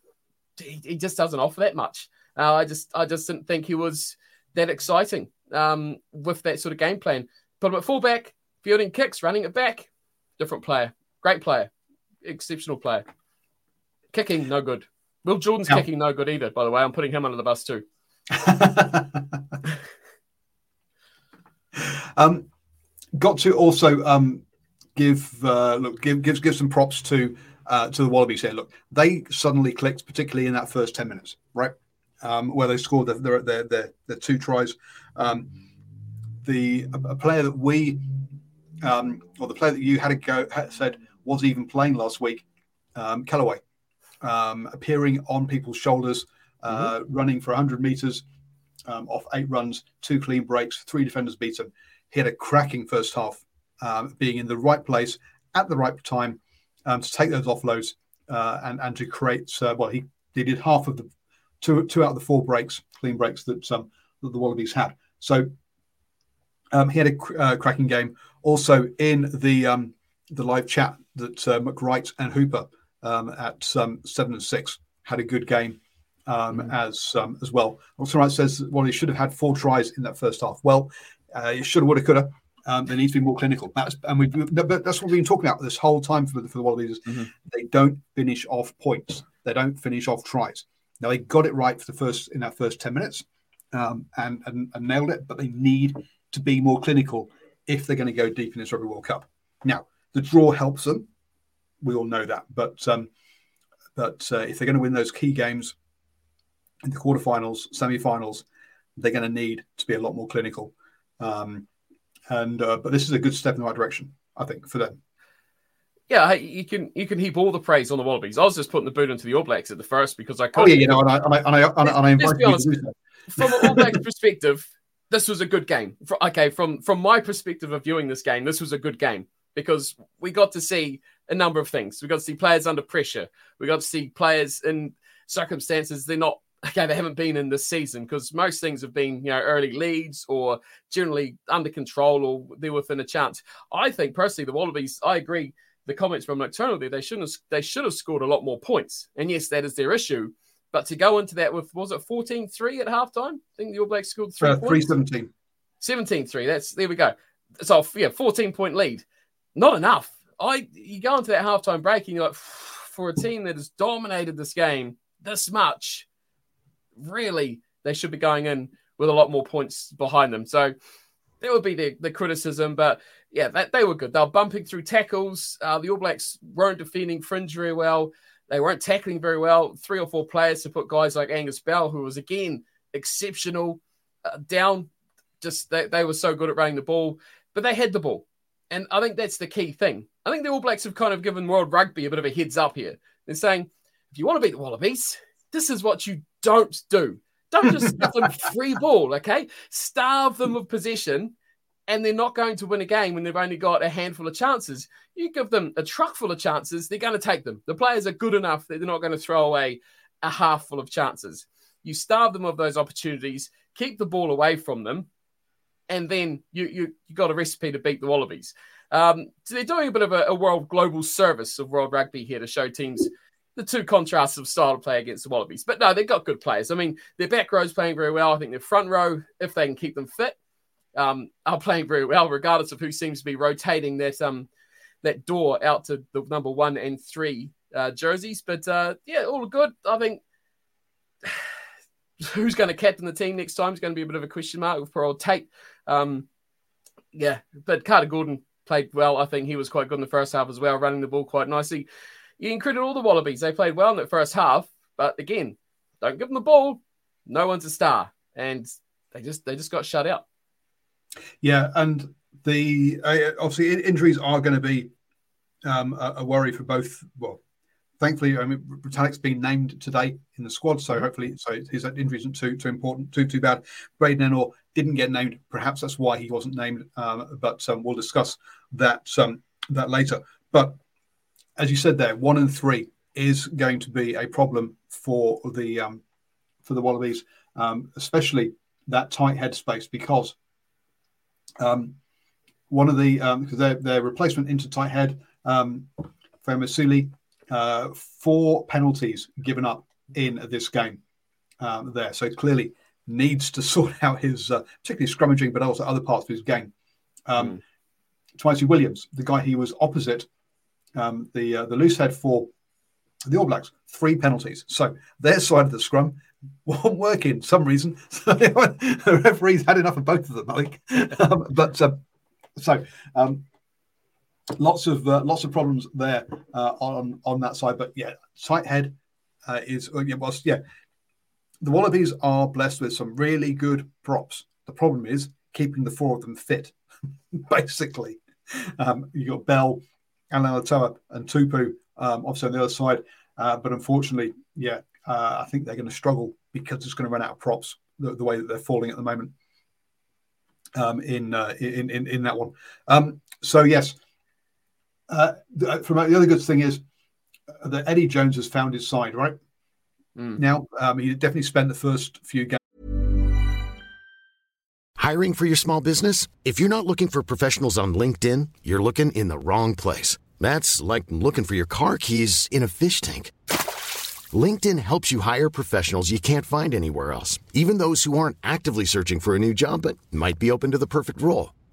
he, he just doesn't offer that much. Uh, I just I just didn't think he was that exciting um, with that sort of game plan. Put him at fullback, fielding kicks, running it back. Different player. Great player. Exceptional player. Kicking, no good. Will Jordan's yeah. kicking, no good either, by the way. I'm putting him under the bus too. Um, got to also um, give uh, look give gives give some props to uh, to the Wallabies here. Look, they suddenly clicked, particularly in that first ten minutes, right, um, where they scored their their their, their, their two tries. Um, the a, a player that we um, or the player that you had a go had said was even playing last week, um, Callaway, um, appearing on people's shoulders, uh, mm-hmm. running for one hundred meters. Um, off eight runs, two clean breaks, three defenders beaten. He had a cracking first half, um, being in the right place at the right time um, to take those offloads uh, and and to create. Uh, well, he, he did half of the two two out of the four breaks, clean breaks that um, that the Wallabies had. So um, he had a uh, cracking game. Also in the um, the live chat that uh, McWright and Hooper um, at um, seven and six had a good game. Um, mm-hmm. As um, as well, Austin Wright says, well, he should have had four tries in that first half. Well, uh, you should have, would have, could have. Um, they need to be more clinical. That's, and we, but that's what we've been talking about this whole time for, for the Wallabies. Mm-hmm. They don't finish off points. They don't finish off tries. Now they got it right for the first in that first ten minutes, um, and, and and nailed it. But they need to be more clinical if they're going to go deep in this Rugby World Cup. Now the draw helps them. We all know that. But um, but uh, if they're going to win those key games in the quarterfinals, semi-finals, they're going to need to be a lot more clinical. Um, and uh, but this is a good step in the right direction, I think, for them. Yeah, you can you can heap all the praise on the Wallabies. I was just putting the boot into the All Blacks at the first because I could. Oh yeah, you know, and I and I and I, and I, and I be honest, from an All Blacks perspective, this was a good game. Okay, from from my perspective of viewing this game, this was a good game because we got to see a number of things. We got to see players under pressure. We got to see players in circumstances they're not. Okay, they haven't been in this season because most things have been, you know, early leads or generally under control or they're within a chance. I think personally, the Wallabies, I agree, the comments from McTurnal there, they shouldn't have, they should have scored a lot more points. And yes, that is their issue. But to go into that with, was it fourteen three at halftime? I think the All Blacks scored three uh, points. three seventeen. seventeen three, that's, there we go. So, yeah, fourteen-point lead. Not enough. I You go into that halftime break and you're like, for a team that has dominated this game this much, really, they should be going in with a lot more points behind them. So that would be the, the criticism. But, yeah, that, they were good. They were bumping through tackles. Uh, the All Blacks weren't defending fringe very well. They weren't tackling very well. Three or four players to put guys like Angus Bell, who was, again, exceptional, uh, down. Just they, they were so good at running the ball. But they had the ball. And I think that's the key thing. I think the All Blacks have kind of given World Rugby a bit of a heads up here. They're saying, if you want to beat the Wallabies, this is what you don't do. Don't just give them free ball, okay? Starve them of possession, and they're not going to win a game when they've only got a handful of chances. You give them a truck full of chances, they're going to take them. The players are good enough that they're not going to throw away a half full of chances. You starve them of those opportunities, keep the ball away from them, and then you, you, you got a recipe to beat the Wallabies. Um, so they're doing a bit of a, a world global service of World Rugby here to show teams the two contrasts of style of play against the Wallabies. But no, they've got good players. I mean, their back row's playing very well. I think their front row, if they can keep them fit, um, are playing very well, regardless of who seems to be rotating that um that door out to the number one and three uh, jerseys. But, uh, yeah, all good. I think who's going to captain the team next time is going to be a bit of a question mark for old Tate. Um, yeah, but Carter Gordon played well. I think he was quite good in the first half as well, running the ball quite nicely. You can credit all the Wallabies. They played well in that first half, but again, don't give them the ball. No one's a star, and they just they just got shut out. Yeah, and the uh, obviously injuries are going to be um, a, a worry for both. Well, thankfully, I mean, Britannic's been named today in the squad, so hopefully, so his injury isn't too too important, too too bad. Braden Enor didn't get named. Perhaps that's why he wasn't named. Um, but um, we'll discuss that um, that later. But as you said there, one and three is going to be a problem for the um, for the Wallabies, um, especially that tight headspace, because um, one of the um, because their their replacement into tight head, um, Famasuli, uh, four penalties given up in this game um, there, so clearly needs to sort out his uh, particularly scrummaging, but also other parts of his game. Um, mm. Twice Williams, the guy he was opposite. Um, the uh, the loose head for the All Blacks, three penalties. So their side of the scrum won't work in some reason. So the referees had enough of both of them, I think. Um, but uh, so um, lots of uh, lots of problems there uh, on on that side. But yeah, tight head uh, is uh, yeah, well, yeah. The Wallabies are blessed with some really good props. The problem is keeping the four of them fit, basically. Um, you got Bell, Alanatoa, and Tupu, um, obviously on the other side. Uh, but unfortunately, yeah, uh, I think they're going to struggle because it's going to run out of props the, the way that they're falling at the moment. Um, in, uh, in in in that one, um, so yes. Uh, the, from, the other good thing is that Eddie Jones has found his side, right? Mm. Now um, he definitely spent the first few games. Hiring for your small business? If you're not looking for professionals on LinkedIn, you're looking in the wrong place. That's like looking for your car keys in a fish tank. LinkedIn helps you hire professionals you can't find anywhere else, even those who aren't actively searching for a new job but might be open to the perfect role.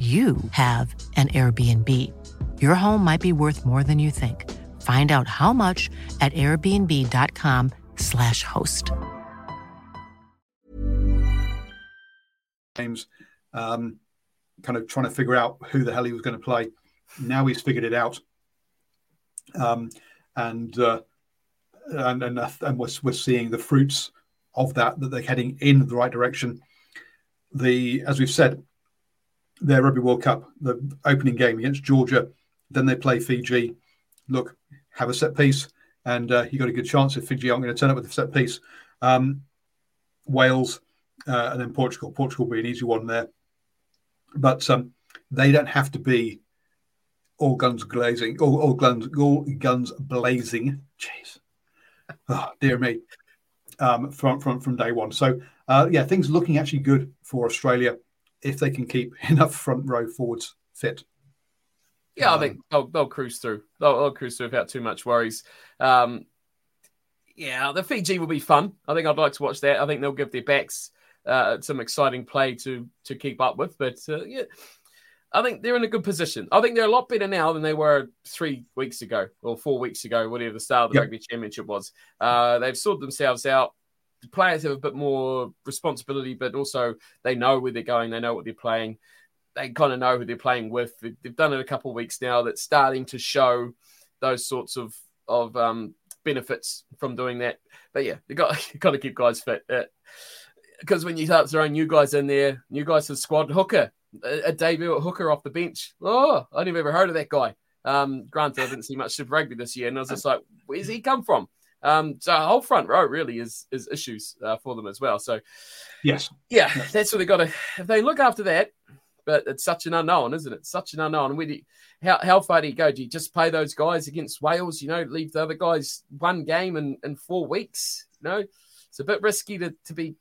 you have an Airbnb. Your home might be worth more than you think. Find out how much at airbnb dot com slash host. James, um, kind of trying to figure out who the hell he was going to play. Now he's figured it out. Um, and, uh, and and and we're we're seeing the fruits of that. That they're heading in the right direction. The as we've said. Their Rugby World Cup, the opening game against Georgia, then they play Fiji. Look, have a set piece, and uh, you got a good chance if Fiji aren't going to turn up with a set piece. Um, Wales, uh, and then Portugal. Portugal will be an easy one there. But um, they don't have to be all guns blazing. All, all guns, all guns blazing. Jeez, oh, dear me. Um, from from from day one. So uh, yeah, things looking actually good for Australia. If they can keep enough front row forwards fit. Yeah, um, I think they'll, they'll cruise through. They'll, they'll cruise through without too much worries. Um, yeah, the Fiji will be fun. I think I'd like to watch that. I think they'll give their backs uh, some exciting play to to keep up with. But uh, yeah, I think they're in a good position. I think they're a lot better now than they were three weeks ago or four weeks ago, whatever the start of the yep. Rugby Championship was. Uh, they've sorted themselves out. The players have a bit more responsibility, but also they know where they're going. They know what they're playing. They kind of know who they're playing with. They've done it a couple of weeks now. That's starting to show those sorts of, of um, benefits from doing that. But yeah, you've got, you've got to keep guys fit. Because uh, when you start throwing new guys in there, new guys to squad hooker, a, a debut at hooker off the bench. Oh, I never ever heard of that guy. Um, granted, I didn't see much Super Rugby this year. And I was just like, where's he come from? Um, so the whole front row really is is issues uh, for them as well. So, yes, yeah, yes. That's what they got to. If they look after that, but it's such an unknown, isn't it? Such an unknown. Where do you, how how far do you go? Do you just play those guys against Wales? You know, leave the other guys one game in, in four weeks. You know, it's a bit risky to, to be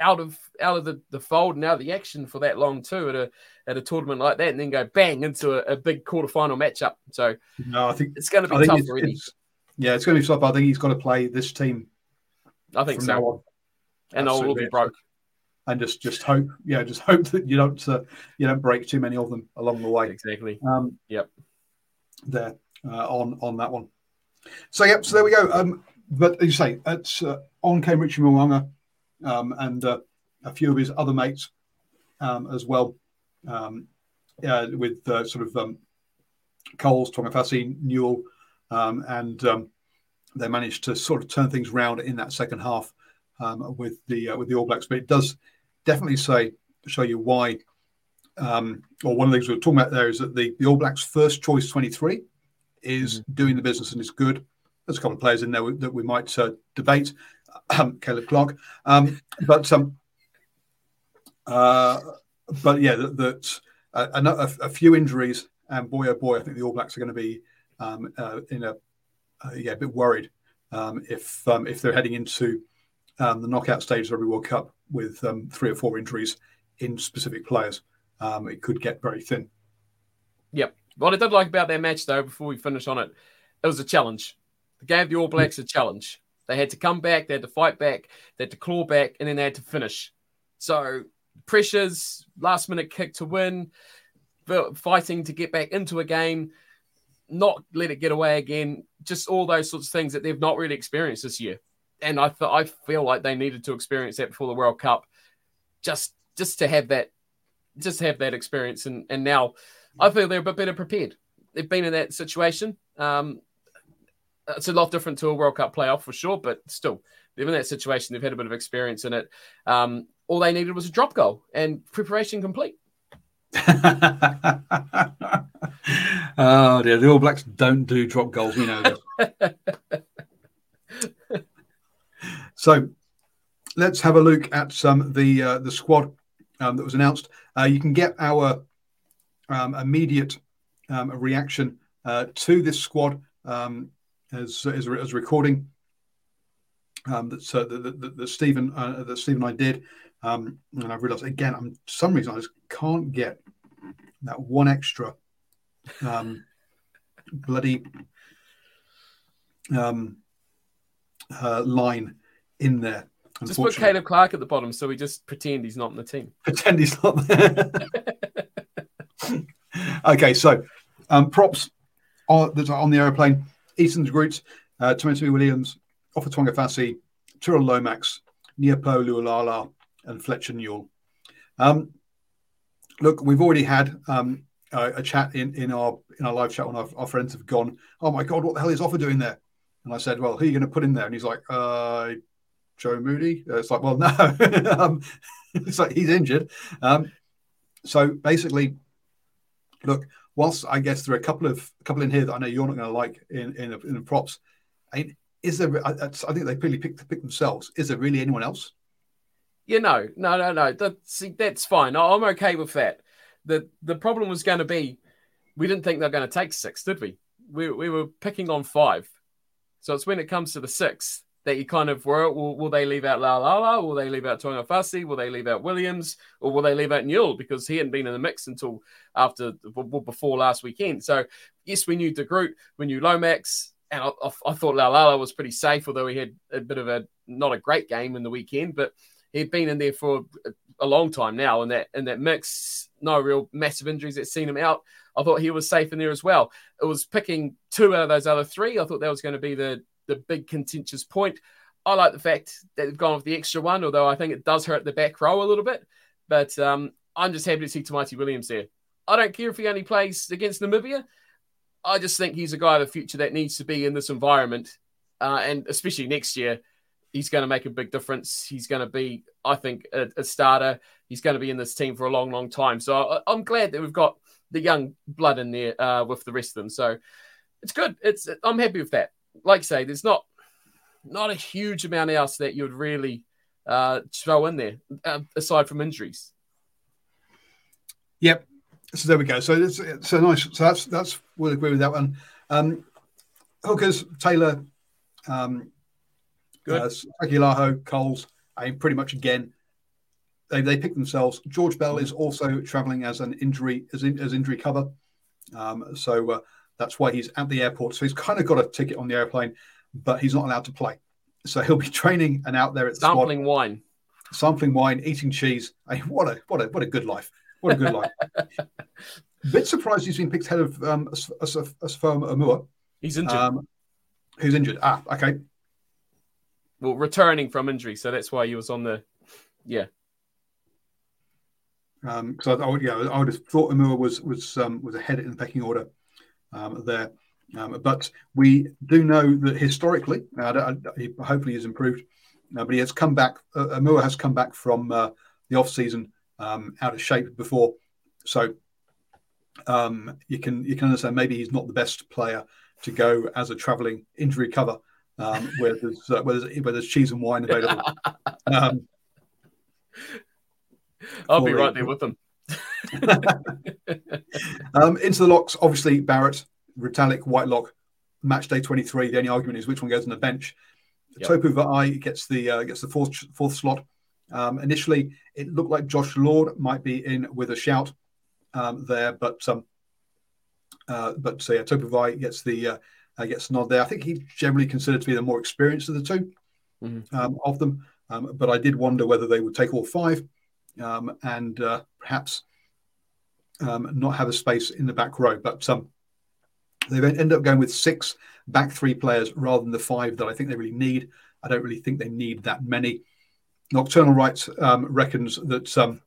out of out of the, the fold and out of the action for that long too at a at a tournament like that, and then go bang into a, a big quarterfinal matchup. So, no, I think it's going to be I tough already. It's, Yeah, it's going to be tough. I think he's got to play this team. I think from so. Now on. And they'll all be broke. And just, just hope, yeah, just hope that you don't uh, you don't break too many of them along the way. Exactly. Um, yep. There uh, on on that one. So yep. So there we go. Um, but as you say, it's uh, on came Richie Mo'unga, um, and uh, a few of his other mates um, as well, um, uh, with uh, sort of um, Coles, Tongafasi, Newell. Um, and um, they managed to sort of turn things round in that second half um, with the uh, with the All Blacks. But it does definitely say show you why. Um, well, one of the things we were talking about there is that the, the All Blacks' first choice twenty-three is mm-hmm. doing the business and is good. There's a couple of players in there that we might uh, debate, um, Caleb Clarke. Um, but um, uh, but yeah, that, that uh, a, a few injuries and boy oh boy, I think the All Blacks are going to be. um, uh, in a uh, yeah a bit worried um, if um, if they're heading into um, the knockout stage of the Rugby World Cup with um, three or four injuries in specific players. Um, it could get very thin. Yep. What I did like about that match, though, before we finish on it, it was a challenge. They gave the All Blacks a challenge. They had to come back, they had to fight back, they had to claw back, and then they had to finish. So pressures, last-minute kick to win, fighting to get back into a game, not let it get away again, just all those sorts of things that they've not really experienced this year. And I, I feel like they needed to experience that before the World Cup, just just to have that just have that experience. And, and now I feel they're a bit better prepared. They've been in that situation. Um, it's a lot different to a World Cup playoff for sure, but still, they're in that situation. They've had a bit of experience in it. Um, all they needed was a drop goal and preparation complete. Oh, dear. The All Blacks don't do drop goals. We know that. So let's have a look at some um, the uh, the squad um, that was announced. Uh, you can get our um, immediate um, reaction uh, to this squad um, as as a recording um, that, uh, that, that, that Stephen uh, that Stephen and I did, um, and I've realised again, I'm, for some reason I just can't get that one extra um, bloody um, uh, line in there. Just put Caleb Clarke at the bottom, so we just pretend he's not in the team. Pretend he's not there. Okay, so um, props on, on the aeroplane. Easton's Groots, uh, Tommy Williams, Offa Tonga Fassi, Tyrrell Lomax, Niapo Lualala, and Fletcher Newell. Um, look, we've already had um, a, a chat in, in our in our live chat when our, our friends have gone, oh my God, what the hell is Offa doing there? And I said, well, who are you going to put in there? And he's like, uh, Joe Moody. Uh, it's like, well, no. um, it's like he's injured. Um, so basically, look, whilst I guess there are a couple of a couple in here that I know you're not going to like in in, in the props, I mean, is there? I, I think they really picked pick themselves. Is there really anyone else? Yeah, no, no, no, no. That, see, that's fine. I'm okay with that. the The problem was going to be, we didn't think they're going to take six, did we? We we were picking on five, so it's when it comes to the sixth that you kind of were, will, will they leave out La La La? Will they leave out Tonga Fassi? Will they leave out Williams? Or will they leave out Newell? Because he hadn't been in the mix until after, well, before last weekend. So, yes, we knew De Groot, we knew Lomax, and I, I, I thought La La La was pretty safe, although he had a bit of a, not a great game in the weekend, but he'd been in there for a, a long time now in that, in that mix. No real massive injuries that seen him out. I thought he was safe in there as well. It was picking two out of those other three. I thought that was going to be the the big contentious point. I like the fact that they've gone with the extra one, although I think it does hurt the back row a little bit. But um, I'm just happy to see Tomaiti Williams there. I don't care if he only plays against Namibia. I just think he's a guy of the future that needs to be in this environment. Uh, and especially next year, he's going to make a big difference. He's going to be, I think, a, a starter. He's going to be in this team for a long, long time. So I, I'm glad that we've got the young blood in there uh, with the rest of them. So it's good. It's I'm happy with that. Like I say, there's not not a huge amount else that you would really uh, throw in there, uh, aside from injuries. Yep. So there we go. So it's so nice. So that's that's we'll agree with that one. Um, hookers, Taylor, um, good. Uh, Takilaho, Coles. I mean, pretty much again, they they pick themselves. George Bell is also travelling as an injury as in, as injury cover. Um, so. Uh, That's why he's at the airport. So he's kind of got a ticket on the airplane, but he's not allowed to play. So he'll be training and out there at the sampling squad. wine, sampling wine, eating cheese. Hey, what a what a what a good life! What a good life! A bit surprised he's been picked ahead of um, Asfomo Amua. He's injured. Um, who's injured? Ah, okay. Well, returning from injury, so that's why he was on the yeah. Because um, I, I would yeah, I would have thought Amua was was um, was ahead in the pecking order. Um, there, um, but we do know that historically, uh, he hopefully has improved. Uh, but he has come back. Uh, Amua has come back from uh, the off season um, out of shape before, so um, you can you can understand maybe he's not the best player to go as a travelling injury cover um, where there's uh, where there's where there's cheese and wine available. Um, I'll be right there with them. um, into the locks, obviously Barrett Retallick, Whitelock, match day twenty-three. The only argument is which one goes on the bench. Yep. Topu Va'ai gets the uh, gets the fourth fourth slot. Um, initially, it looked like Josh Lord might be in with a shout um, there, but um, uh, but so yeah, Topu Va'ai gets the uh, uh, gets the nod there. I think he's generally considered to be the more experienced of the two mm-hmm. um, of them. Um, but I did wonder whether they would take all five um, and uh, perhaps um, not have a space in the back row. But um, they end up going with six back three players rather than the five that I think they really need. I don't really think they need that many. Nocturnal Rights um, reckons that um,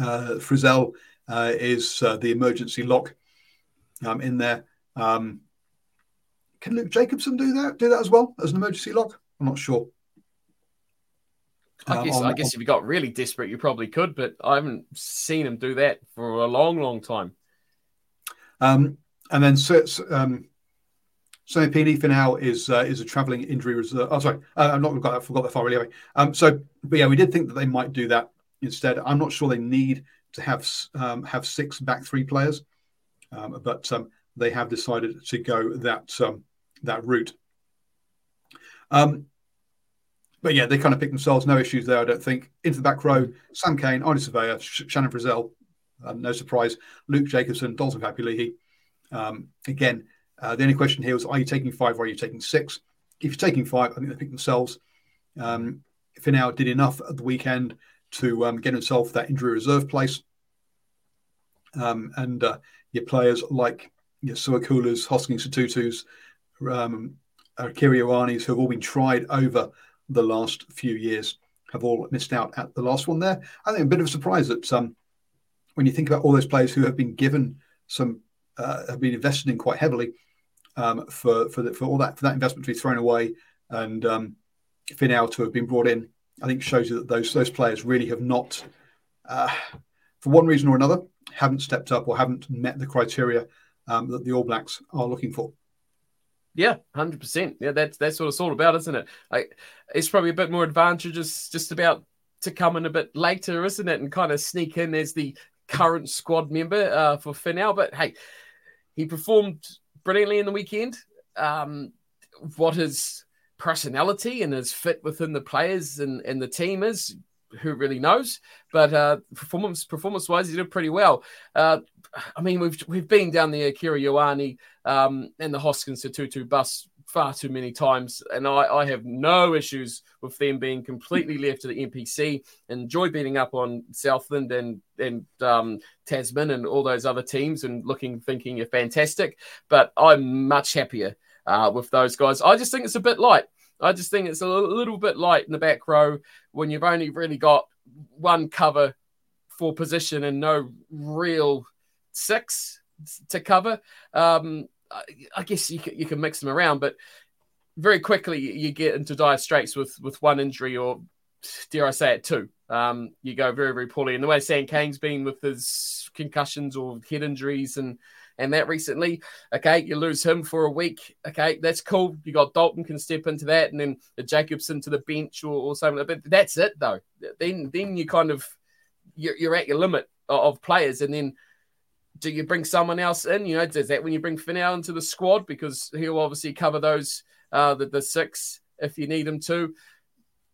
uh, Frizzell uh, is uh, the emergency lock um, in there. Um, can Luke Jacobson do that? Do that as well as an emergency lock? I'm not sure. I guess, um, I guess if you got really desperate, you probably could, but I haven't seen him do that for a long, long time. Um, and then um, Sonny Finau is uh, is a travelling injury reserve. Oh, sorry, uh, I'm not got that. Forgot that far anyway. Um, so, but yeah, we did think that they might do that instead. I'm not sure they need to have um, have six back three players, um, but um, they have decided to go that um, that route. Um. But yeah, they kind of pick themselves. No issues there, I don't think. Into the back row, Sam Kane, Arnie Surveyor, Sh- Shannon Frizzell, um, no surprise. Luke Jacobson, Dalton Papulihi. Um, again, uh, the only question here was, are you taking five or are you taking six? If you're taking five, I think they pick themselves. Um, Finau did enough at the weekend to um, get himself that injury reserve place. Um, and uh, your players like your Suakulas, Hoskins, Tutus, um, Kiriwanis, who have all been tried over the last few years, have all missed out at the last one there. I think a bit of a surprise that um, when you think about all those players who have been given some, uh, have been invested in quite heavily um, for for, the, for all that for that investment to be thrown away and um, Finau to have been brought in, I think shows you that those those players really have not, uh, for one reason or another, haven't stepped up or haven't met the criteria um, that the All Blacks are looking for. Yeah, one hundred percent. Yeah, that's that's what it's all about, isn't it? Like, it's probably a bit more advantageous just about to come in a bit later, isn't it? And kind of sneak in as the current squad member uh, for Finau. But hey, he performed brilliantly in the weekend. Um, what his personality and his fit within the players and, and the team is, who really knows? But uh, performance performance wise, he did pretty well. Uh, I mean, we've we've been down the Akira Ioane um, and the Hoskins to Tutu bus far too many times, and I, I have no issues with them being completely left to the N P C. Enjoy beating up on Southland and and um, Tasman and all those other teams and looking thinking you're fantastic. But I'm much happier uh, with those guys. I just think it's a bit light. I just think it's a little bit light in the back row when you've only really got one cover for position and no real six to cover. Um, I guess you can, you can mix them around, but very quickly you get into dire straits with, with one injury or, dare I say it, two. Um, you go very, very poorly. And the way Sam Kane's been with his concussions or head injuries and and that recently, okay, you lose him for a week. Okay, that's cool. You got Dalton can step into that and then the Jacobson to the bench or, or something. But that's it, though. Then then you kind of, you're, you're at your limit of players. And then do you bring someone else in? You know, does that when you bring Finau into the squad? Because he'll obviously cover those, uh, the, the six if you need him to.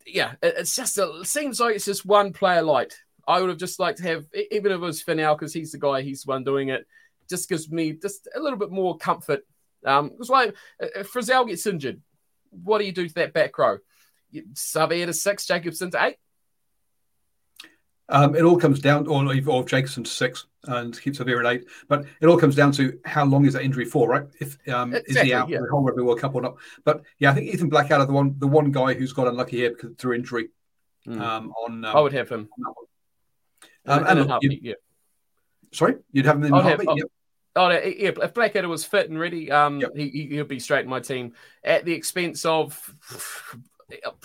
Yeah, it, it's just, a, it seems like it's just one player light. I would have just liked to have, even if it was Finau, because he's the guy, he's the one doing it. Just gives me just a little bit more comfort. Um, it's like if Frizzell gets injured, what do you do to that back row? You sub air to six, Jacobson to eight. Um, it all comes down, or, or Jacobson to six and keeps Savir at eight. But it all comes down to how long is that injury for, right? If um, exactly, is he out yeah. for the whole Rugby World Cup or not? But yeah, I think Ethan Blackadder, the one, the one guy who's got unlucky here because through injury. Mm. Um, on um, I would have him. On um, and, and you, yeah. Sorry, you'd have him in the heartbeat. Have, yep. Oh, yeah. If Blackadder was fit and ready, um, yep. he, he'll be straight in my team at the expense of,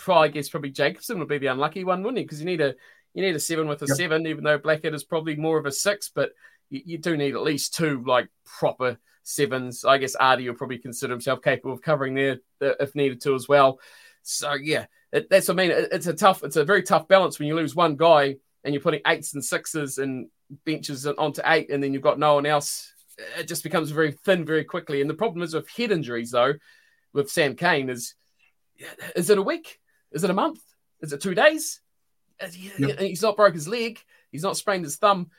I guess, probably Jacobson would be the unlucky one, wouldn't he? Because you need a you need a seven with a yep. seven, even though Blackadder's probably more of a six, but you, you do need at least two like proper sevens. I guess Artie will probably consider himself capable of covering there if needed to as well. So yeah, it, that's what I mean. It, it's a tough, it's a very tough balance when you lose one guy and you're putting eights and sixes and benches onto eight, and then you've got no one else it just becomes very thin very quickly. And the problem is with head injuries, though, with Sam Cane, is is it a week? Is it a month? Is it two days? Yep. He's not broke his leg. He's not sprained his thumb.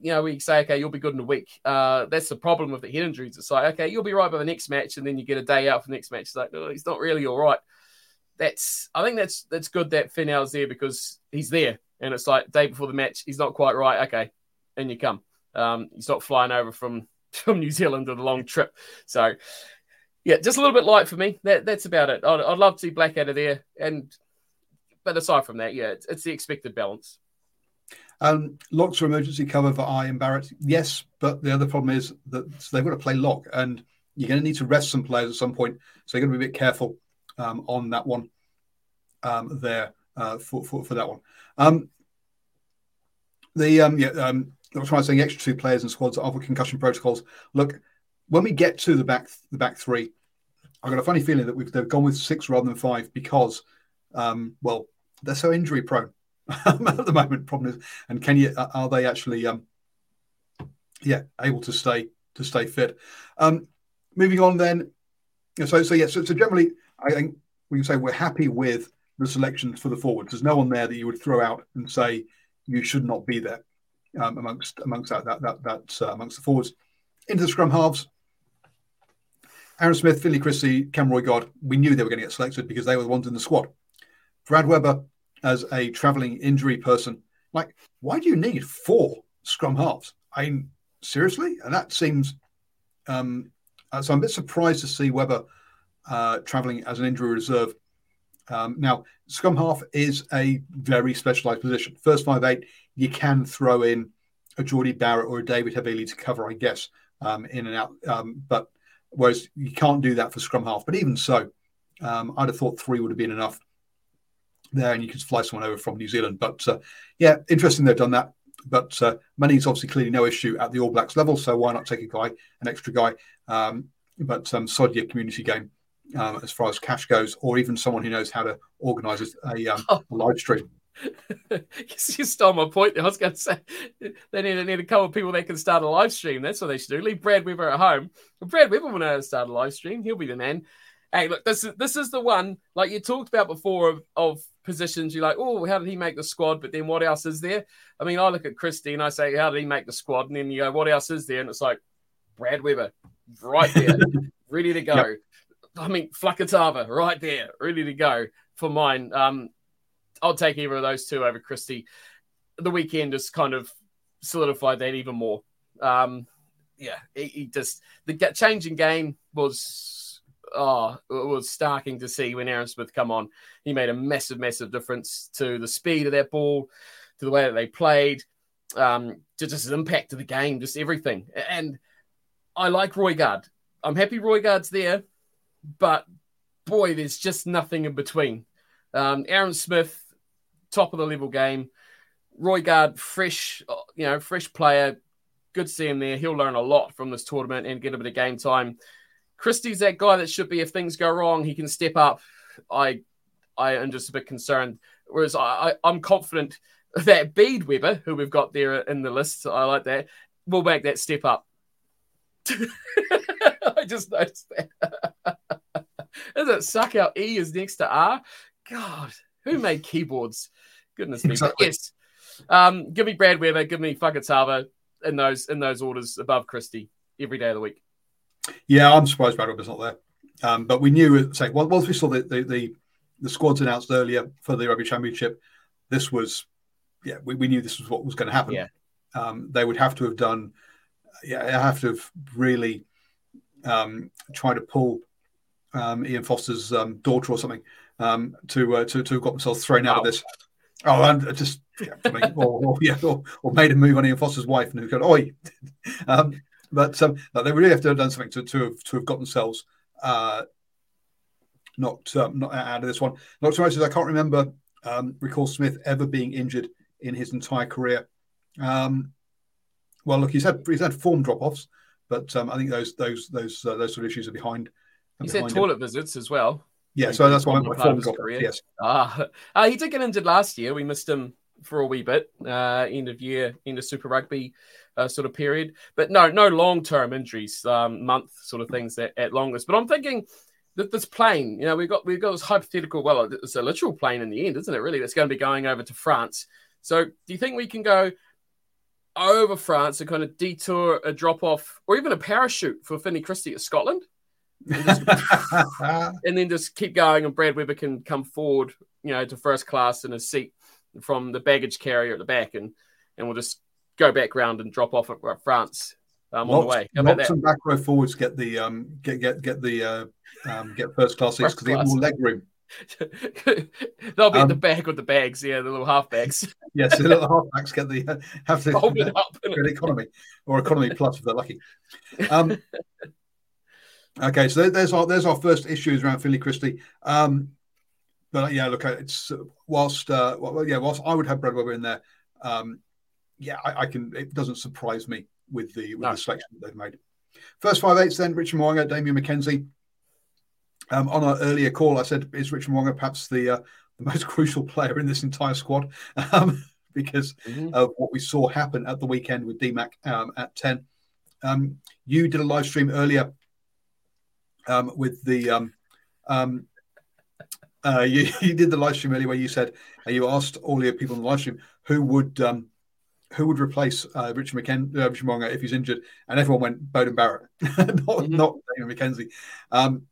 You know, we say, okay, you'll be good in a week. Uh, that's the problem with the head injuries. It's like, okay, you'll be right by the next match, and then you get a day out for the next match. It's like, no, he's not really all right. That's, I think that's that's good that Finau's there, because he's there, and it's like day before the match, he's not quite right. Okay, in you come. Um, he's not flying over from, from New Zealand on a long trip. So, yeah, just a little bit light for me. That that's about it. I'd, I'd love to see Blackadder there, and but aside from that, yeah, it's, it's the expected balance. Um, Locks are emergency cover for I and Barrett. Yes, but the other problem is that they've got to play Lock, and you're going to need to rest some players at some point. So you're going to be a bit careful um, on that one um, there uh, for, for for that one. Um, the um, yeah, um, I was trying to say extra two players and squads are for concussion protocols. Look, when we get to the back the back three, I've got a funny feeling that we've they've gone with six rather than five because um, well they're so injury prone. At the moment, problem is, and can you are they actually, um, yeah, able to stay to stay fit? Um, moving on, then, so so yeah, so, so generally, I think we can say we're happy with the selections for the forwards. There's no one there that you would throw out and say you should not be there um, amongst amongst that that that, that uh, amongst the forwards. Into the scrum halves, Aaron Smith, Finlay Christie, Cam Roygaard. We knew they were going to get selected because they were the ones in the squad. Brad Webber, as a travelling injury person, like, why do you need four scrum halves? I mean, seriously? And that seems... Um, so I'm a bit surprised to see Webber uh, travelling as an injury reserve. Um, now, scrum half is a very specialised position. First five eight, you can throw in a Jordy Barrett or a David Havili to cover, I guess, um, in and out. Um, but whereas you can't do that for scrum half. But even so, um, I'd have thought three would have been enough there, and you could fly someone over from New Zealand. But uh, yeah, interesting they've done that. But uh, money's obviously clearly no issue at the All Blacks level, so why not take a guy, an extra guy? Um, but um, sod your community game um, as far as cash goes, or even someone who knows how to organise a, um, oh. a live stream. You stole my point there. I was going to say they need, they need a couple of people that can start a live stream. That's what they should do. Leave Brad Webber at home. If Brad Webber will know how to start a live stream, he'll be the man. Hey, look, this is this is the one, like you talked about before, of, of positions. You're like, oh, how did he make the squad? But then what else is there? I mean, I look at Christie and I say, how did he make the squad? And then you go, what else is there? And it's like, Brad Webber, right there, ready to go. Yep. I mean, Flakatava, right there, ready to go for mine. Um, I'll take either of those two over Christie. The weekend just kind of solidified that even more. Um, yeah, he, he just, the change in game was... Oh, it was starking to see when Aaron Smith come on. He made a massive, massive difference to the speed of that ball, to the way that they played, um, to just the impact of the game, just everything. And I like Roygaard. I'm happy Roygaard's there, but boy, there's just nothing in between. Um, Aaron Smith, top of the level game. Roygaard, fresh, you know, fresh player. Good to see him there. He'll learn a lot from this tournament and get a bit of game time. Christie's that guy that should be, if things go wrong, he can step up. I I am just a bit concerned. Whereas I, I, I'm confident that Bede Webber, who we've got there in the list, I like that, will make that step up. I just noticed that. Doesn't it suck how E is next to R? God, who made keyboards? Goodness me. Exactly. Yes. Um, give me Brad Webber, give me Fakatava in those in those orders above Christie every day of the week. Yeah, I'm surprised Brad Webber's not there. Um, but we knew, say, once we saw the the, the the squads announced earlier for the Rugby Championship, this was, yeah, we, we knew this was what was going to happen. Yeah. Um, they would have to have done, yeah, they have to have really um, tried to pull um, Ian Foster's um, daughter or something um, to, uh, to to have got themselves thrown out wow. of this. Oh, and just, yeah, I mean, or, or, yeah or, or made a move on Ian Foster's wife and who going, oi. um, But um, they really have to have done something to to have, to have got themselves uh, not um, not out of this one. Not so much as I can't remember um, recall Smith ever being injured in his entire career. Um, well, look, he's had he's had form drop offs, but um, I think those those those uh, those sort of issues are behind. He's had toilet visits as well. Yeah, so that's why my form drop off. Yes, ah, uh, he did get injured last year. We missed him for a wee bit. Uh, end of year, end of Super Rugby. uh, sort of period. But no, no long-term injuries, um, month sort of things at, at longest. But I'm thinking that this plane, you know, we've got, we've got this hypothetical, well, it's a literal plane in the end, isn't it, really? That's going to be going over to France. So do you think we can go over France and kind of detour a drop-off or even a parachute for Finney Christie at Scotland? And, just, and then just keep going, and Brad Webber can come forward, you know, to first class in a seat from the baggage carrier at the back, and and we'll just go back round and drop off at France um, lots, on the way. How about lots that? And back row forwards get the um, get get get the uh, um, get first class seats because they have more leg room. They'll be um, at the back with the bags, yeah, the little half bags. Yes, the little half bags get the uh, have the Hold it up, uh, get economy or economy plus if they're lucky. Um, Okay, so there's our there's our first issues around Finney Christie, um, but yeah, look, it's whilst uh, well, yeah, whilst I would have Brad Webber in there, um, yeah, I, I can. It doesn't surprise me with the with no. the selection that they've made. First five eights, then Richie Mo'unga, Damian McKenzie. Um, on our earlier call, I said, is Richie Mo'unga perhaps the uh, the most crucial player in this entire squad um, because mm-hmm. of what we saw happen at the weekend with D Mac um, at ten. Um, you did a live stream earlier. Um, with the um, um, uh, you, you did the live stream earlier where you said uh, you asked all your people on the live stream who would um, who would replace uh, Richie McKen- uh, Richie Mo'unga if he's injured, and everyone went Beauden Barrett, not mm-hmm. not Damian McKenzie. Um,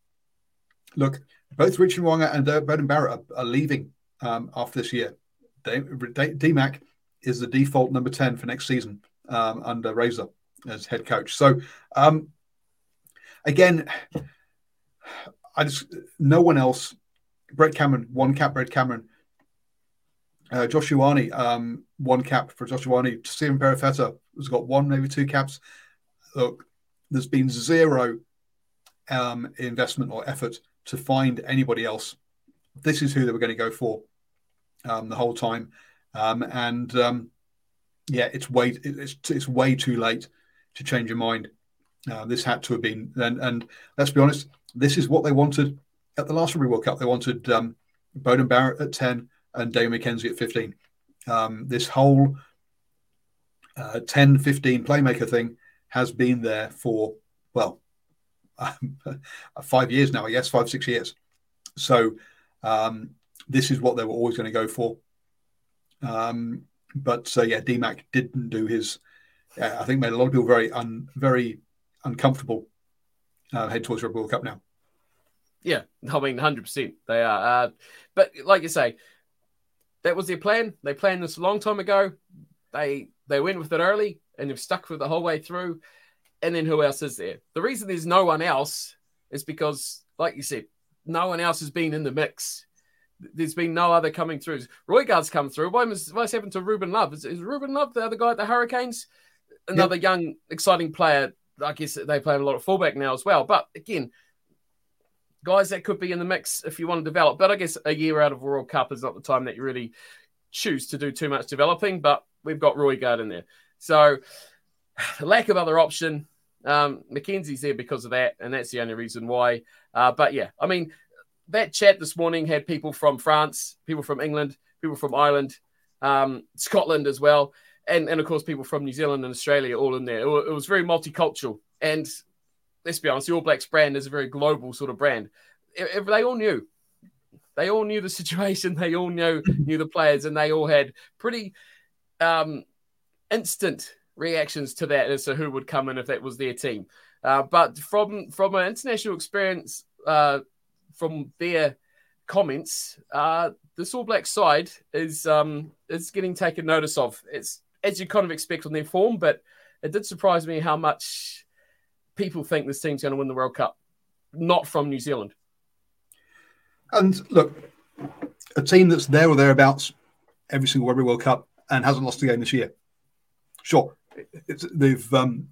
look, both Richie Mo'unga and uh, Beauden Barrett are, are leaving um, after this year. D Mac is the default number ten for next season um, under Razor as head coach. So um, again. I just no one else. Brett Cameron, one cap. Brett Cameron, uh, Josh Uwani, um, one cap for Josh Uwani. Stephen Perifetta has got one, maybe two caps. Look, there's been zero um, investment or effort to find anybody else. This is who they were going to go for um, the whole time, um, and um, yeah, it's way it's it's way too late to change your mind. Uh, this had to have been, and, and let's be honest. This is what they wanted at the last Rugby World Cup. They wanted um, Beauden Barrett at ten and Damian McKenzie at fifteen. Um, this whole uh, ten fifteen playmaker thing has been there for, well, um, five years now, I guess, five, six years. So um, this is what they were always going to go for. Um, but, uh, yeah, D Mac didn't do his, uh, I think made a lot of people very, un, very uncomfortable Uh, head towards Rugby World Cup now. Yeah, I mean, one hundred percent they are. Uh, but like you say, that was their plan. They planned this a long time ago. They they went with it early and they've stuck with it the whole way through. And then who else is there? The reason there's no one else is because, like you said, no one else has been in the mix. There's been no other coming through. Roygaard's come through. Why must, what's happened to Ruben Love? Is, is Ruben Love the other guy at the Hurricanes? Another yep. young, exciting player. I guess they play a lot of fullback now as well. But again, guys that could be in the mix if you want to develop. But I guess a year out of World Cup is not the time that you really choose to do too much developing. But we've got Roygaard in there. So the lack of other option. Um, McKenzie's there because of that. And that's the only reason why. Uh, but yeah, I mean, that chat this morning had people from France, people from England, people from Ireland, um, Scotland as well. And, and of course, people from New Zealand and Australia all in there. It was very multicultural. And let's be honest, the All Blacks brand is a very global sort of brand. It, it, they all knew. They all knew the situation. They all knew, knew the players. And they all had pretty um, instant reactions to that as to who would come in if that was their team. Uh, but from, from an international experience, uh, from their comments, uh, this All Black side is um, is getting taken notice of. It's as you kind of expect on their form, but it did surprise me how much people think this team's going to win the World Cup, not from New Zealand. And look, a team that's there or thereabouts every single Rugby World Cup and hasn't lost a game this year. Sure, it's, they've um,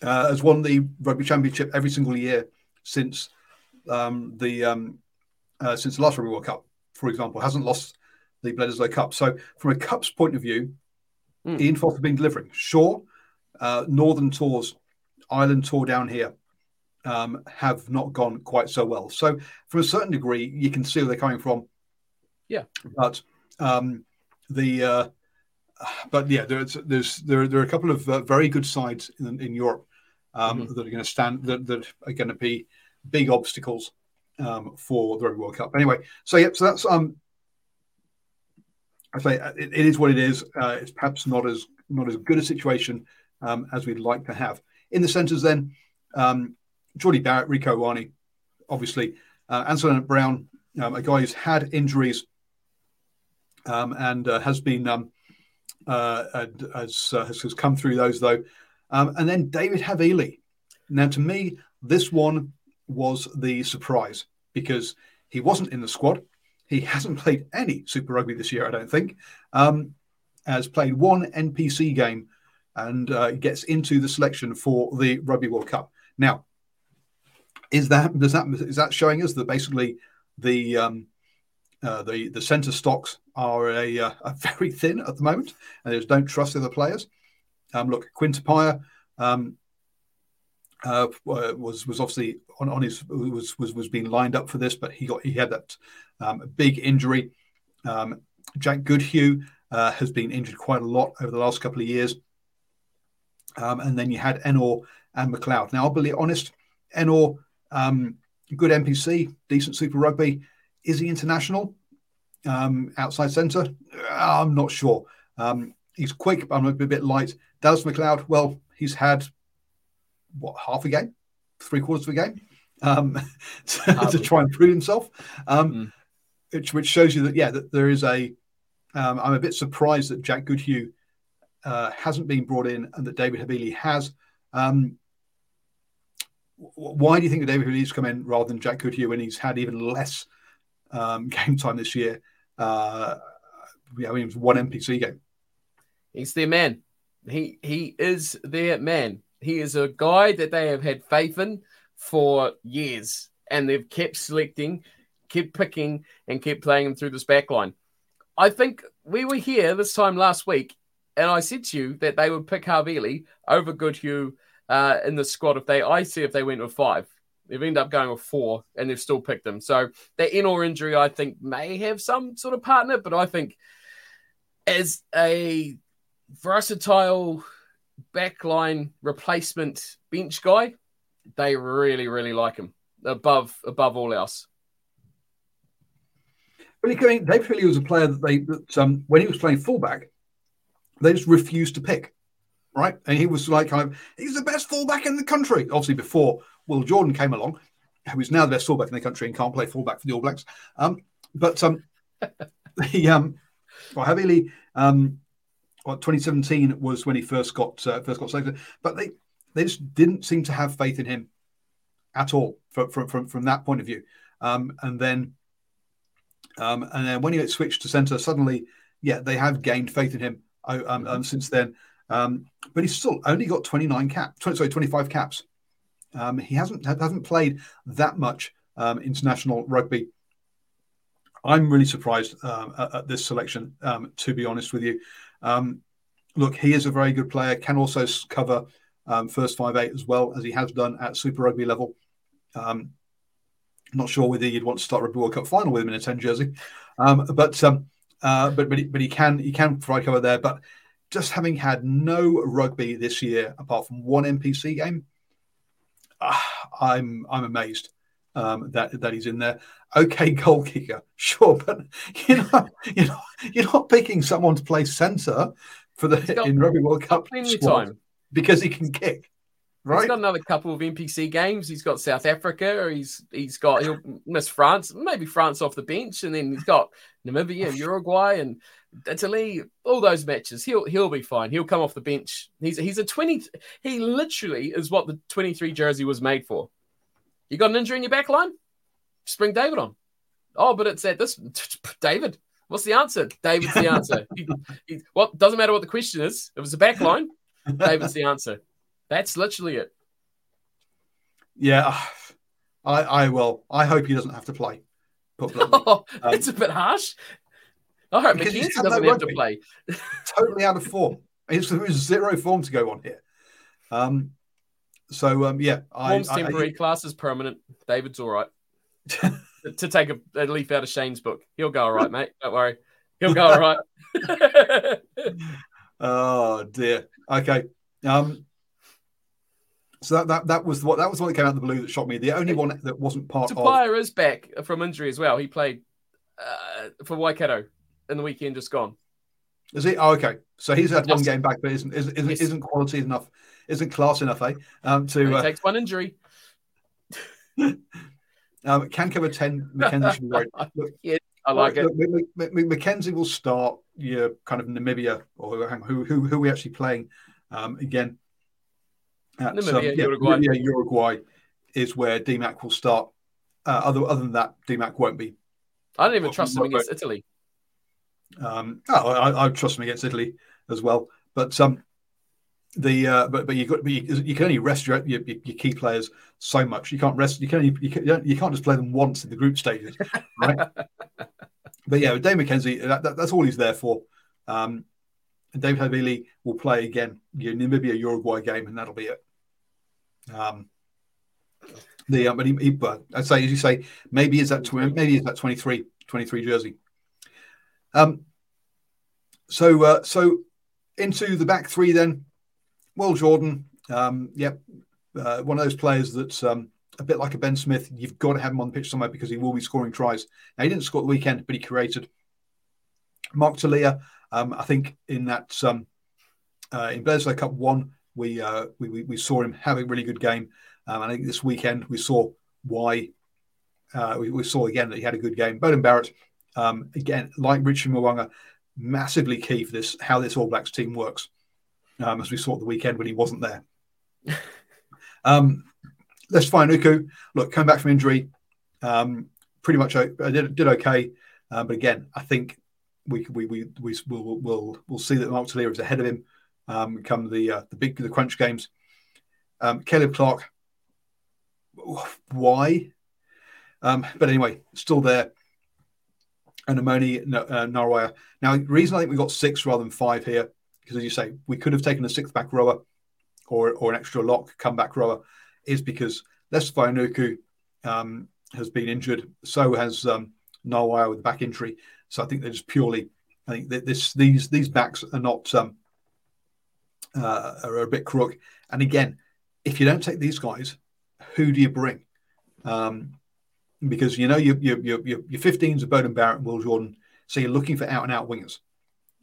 uh, has won the Rugby Championship every single year since um, the um, uh, since the last Rugby World Cup, for example, hasn't lost the Bledisloe Cup. So from a Cup's point of view, Mm. Ian Foster been delivering. Sure, uh, Northern tours, Ireland tour down here, um, have not gone quite so well. So, from a certain degree, you can see where they're coming from. Yeah, but um, the uh, but yeah, there's there's there there are a couple of uh, very good sides in in Europe um, mm-hmm. that are going to stand that, that are going to be big obstacles um, for the Rugby World Cup. Anyway, so yeah, so that's um, I say it, it is what it is. Uh, it's perhaps not as not as good a situation um, as we'd like to have in the centres. Then um, Jordy Barrett, Rieko Iwani, obviously uh, Anselm Brown, um, a guy who's had injuries um, and uh, has been. Um, Uh, as uh, has come through those though, um, and then David Havili. Now, to me, this one was the surprise because he wasn't in the squad. He hasn't played any Super Rugby this year, I don't think. Um, has played one N P C game and uh, gets into the selection for the Rugby World Cup. Now, is that does that is that showing us that basically the um, uh, the the centre stocks are a, uh, a very thin at the moment, and they just don't trust the other players. Um, look, Quintipaya um, uh, was was obviously on, on his was was was being lined up for this, but he got he had that um, big injury. Um, Jack Goodhue uh, has been injured quite a lot over the last couple of years, um, and then you had Enor and McLeod. Now, I'll be honest, Enor, um, good N P C, decent Super Rugby. Is he international? Um, outside centre, I'm not sure. Um, he's quick, but I'm a bit light. Dallas McLeod, well, he's had what half a game, three quarters of a game um, to, to try and prove himself, um, mm. which, which shows you that yeah, that there is a. Um, I'm a bit surprised that Jack Goodhue uh, hasn't been brought in and that David Havili has. Um, w- why do you think that David Havili's come in rather than Jack Goodhue when he's had even less? Um, game time this year. Uh, I mean, it was one N P C game. He's their man. He he is their man. He is a guy that they have had faith in for years, and they've kept selecting, kept picking, and kept playing him through this back line. I think we were here this time last week, and I said to you that they would pick Havili over Goodhue uh, in the squad if they. I see if they went with five. They've ended up going with four, and they've still picked them. So that Enor injury, I think, may have some sort of partner, but I think as a versatile backline replacement bench guy, they really, really like him above above all else. Well, David Havili was a player that they that, um, when he was playing fullback, they just refused to pick, right? And he was like, kind of, he's the best fullback in the country, obviously before. Will Jordan came along, who is now the best fullback in the country and can't play fullback for the All Blacks. Um, but um, the um, well, Havili, um, well, twenty seventeen was when he first got uh, first got selected. But they they just didn't seem to have faith in him at all from from from, from that point of view. Um, and then um, and then when he switched to centre, suddenly, yeah, they have gained faith in him um, mm-hmm. um, since then. Um, but he's still only got twenty-nine caps, twenty, sorry, twenty-five caps. Um, he hasn't hasn't played that much um, international rugby. I'm really surprised um, at, at this selection, um, to be honest with you. Um, look, he is a very good player, can also cover um, first five eight as well, as he has done at Super Rugby level. Um, not sure whether you'd want to start a World Cup final with him in a ten jersey, um, but um, uh, but but he, but he can he can provide cover there. But just having had no rugby this year, apart from one N P C game. Uh, I'm I'm amazed um, that that he's in there. Okay, goal kicker, sure, but you know you know you're not picking someone to play centre for the got, in Rugby World Cup time because he can kick. Right, he's got another couple of N P C games. He's got South Africa. Or he's he's got he'll miss France, maybe France off the bench, and then he's got Namibia and Uruguay and Italy. All those matches, he'll he'll be fine. He'll come off the bench. He's he's a twenty. He literally is what the twenty-three jersey was made for. You got an injury in your back line? Just bring David on. Oh, but it's at this David. What's the answer? David's the answer. he, he, what doesn't matter what the question is. If it's a back line, David's the answer. That's literally it. Yeah, I, I will. I hope he doesn't have to play. Oh, um, it's a bit harsh. I hope McKenzie doesn't have to play. Totally out of form. It's, there's zero form to go on here. Um. So, um, yeah. Form's I, temporary, I, I, class is permanent. David's all right. To take a, a leaf out of Shane's book. He'll go all right, mate. Don't worry. He'll go all right. Oh dear. Okay. Um, so that, that that was what that was what came out of the blue that shocked me. The only one that wasn't part Tapia of. Tapia is back from injury as well. He played uh, for Waikato in the weekend just gone. Is he? Oh, okay. So he's had one game back, but isn't isn't isn't, yes. isn't quality enough? Isn't class enough? Eh? Um, to uh... takes one injury. um, can cover ten. McKenzie should be right. Look, yeah, I like look, it. Look, M- M- McKenzie will start. Yeah, kind of Namibia or hang on, who who who are we actually playing um, again? At, Namibia, um, yeah, Uruguay. Namibia, Uruguay is where D MAC will start. Uh, other other than that, D MAC won't be. I don't even trust him against Italy. Um, oh, I, I trust him against Italy as well, but um, the uh, but but you got but you, you can only rest your, your your key players so much. You can't rest. You can only, you, can, you can't just play them once in the group stages, right? But yeah, with Dave McKenzie, that, that, that's all he's there for. Um, and David Havili will play again. You know, Namibia Uruguay game, and that'll be it. Um, the uh, but he, he, but I'd say, as you say, maybe is that tw- maybe is that twenty-three jersey. Um, so, uh, so into the back three then, Will Jordan, um, yep, uh, one of those players that's um, a bit like a Ben Smith. You've got to have him on the pitch somewhere because he will be scoring tries. Now, he didn't score the weekend, but he created. Mark Talia, um, I think in that um, uh, in Bledisloe Cup one, we, uh, we we we saw him have a really good game, um, and I think this weekend we saw why uh, we, we saw again that he had a good game. Beauden Barrett. Um, again, like Richie Mo'unga, massively key for this, how this All Blacks team works, um, as we saw at the weekend when he wasn't there. um, Les Fainuku, look, coming back from injury, um, pretty much uh, did, did okay. Uh, but again, I think we we we we will we'll, we'll see that Mark Talia is ahead of him um, come the uh, the big the crunch games. Um, Caleb Clarke, why? Um, but anyway, still there. And Amoni uh, Narwaya. Now, the reason I think we got six rather than five here, because as you say, we could have taken a sixth back rower or or an extra lock comeback rower, is because Les Fainuku um, has been injured. So has um, Narwaya with a back injury. So I think they're just purely. I think that this these these backs are not um, uh, are a bit crook. And again, if you don't take these guys, who do you bring? Um, Because, you know, your your your your fifteens are Beauden Barrett and Will Jordan, so you're looking for out-and-out wingers.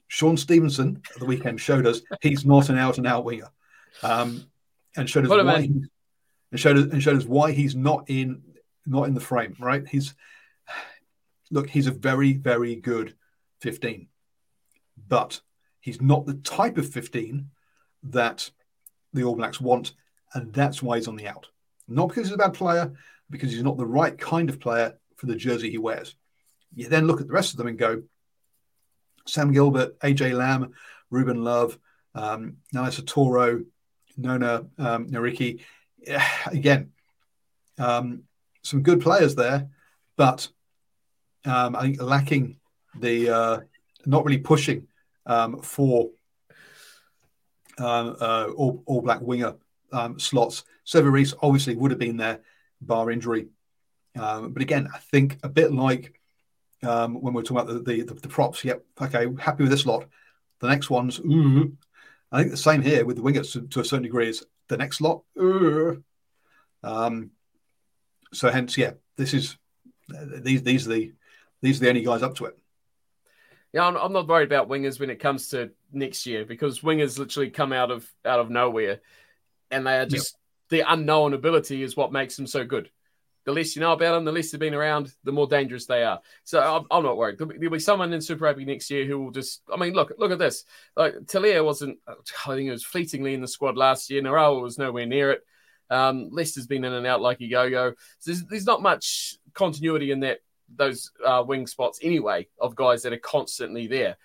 Sean Stevenson, at the weekend, showed us he's not an out-and-out winger, um, and showed us what why he, and showed us, and showed us why he's not in not in the frame. Right? He's look, he's a very very good fifteen, but he's not the type of fifteen that the All Blacks want, and that's why he's on the out. Not because he's a bad player. Because he's not the right kind of player for the jersey he wears. You then look at the rest of them and go, Sam Gilbert, A J Lamb, Ruben Love, um, Nalisa Toro, Nona um, Nariki. Yeah, again, um, some good players there, but um, I think lacking the, uh, not really pushing um, for uh, uh, all, all black winger um, slots. Seve Reece obviously would have been there. Bar injury, um, but again, I think a bit like um, when we're talking about the, the, the props. Yep, okay, happy with this lot. The next ones, mm-hmm. I think the same here with the wingers to, to a certain degree is the next lot. Mm-hmm. Um, so hence, yeah, this is these these are the these are the only guys up to it. Yeah, I'm, I'm not worried about wingers when it comes to next year because wingers literally come out of out of nowhere, and they are just. Yep. The unknown ability is what makes them so good. The less you know about them, the less they've been around, the more dangerous they are. So I'm, I'm not worried. There'll be, there'll be someone in Super Rugby next year who will just, I mean, look, look at this. Like Talia wasn't, I think it was fleetingly in the squad last year. Narawa was nowhere near it. Um, Lester's been in and out like a yo-yo. So there's, there's not much continuity in that those uh, wing spots anyway of guys that are constantly there.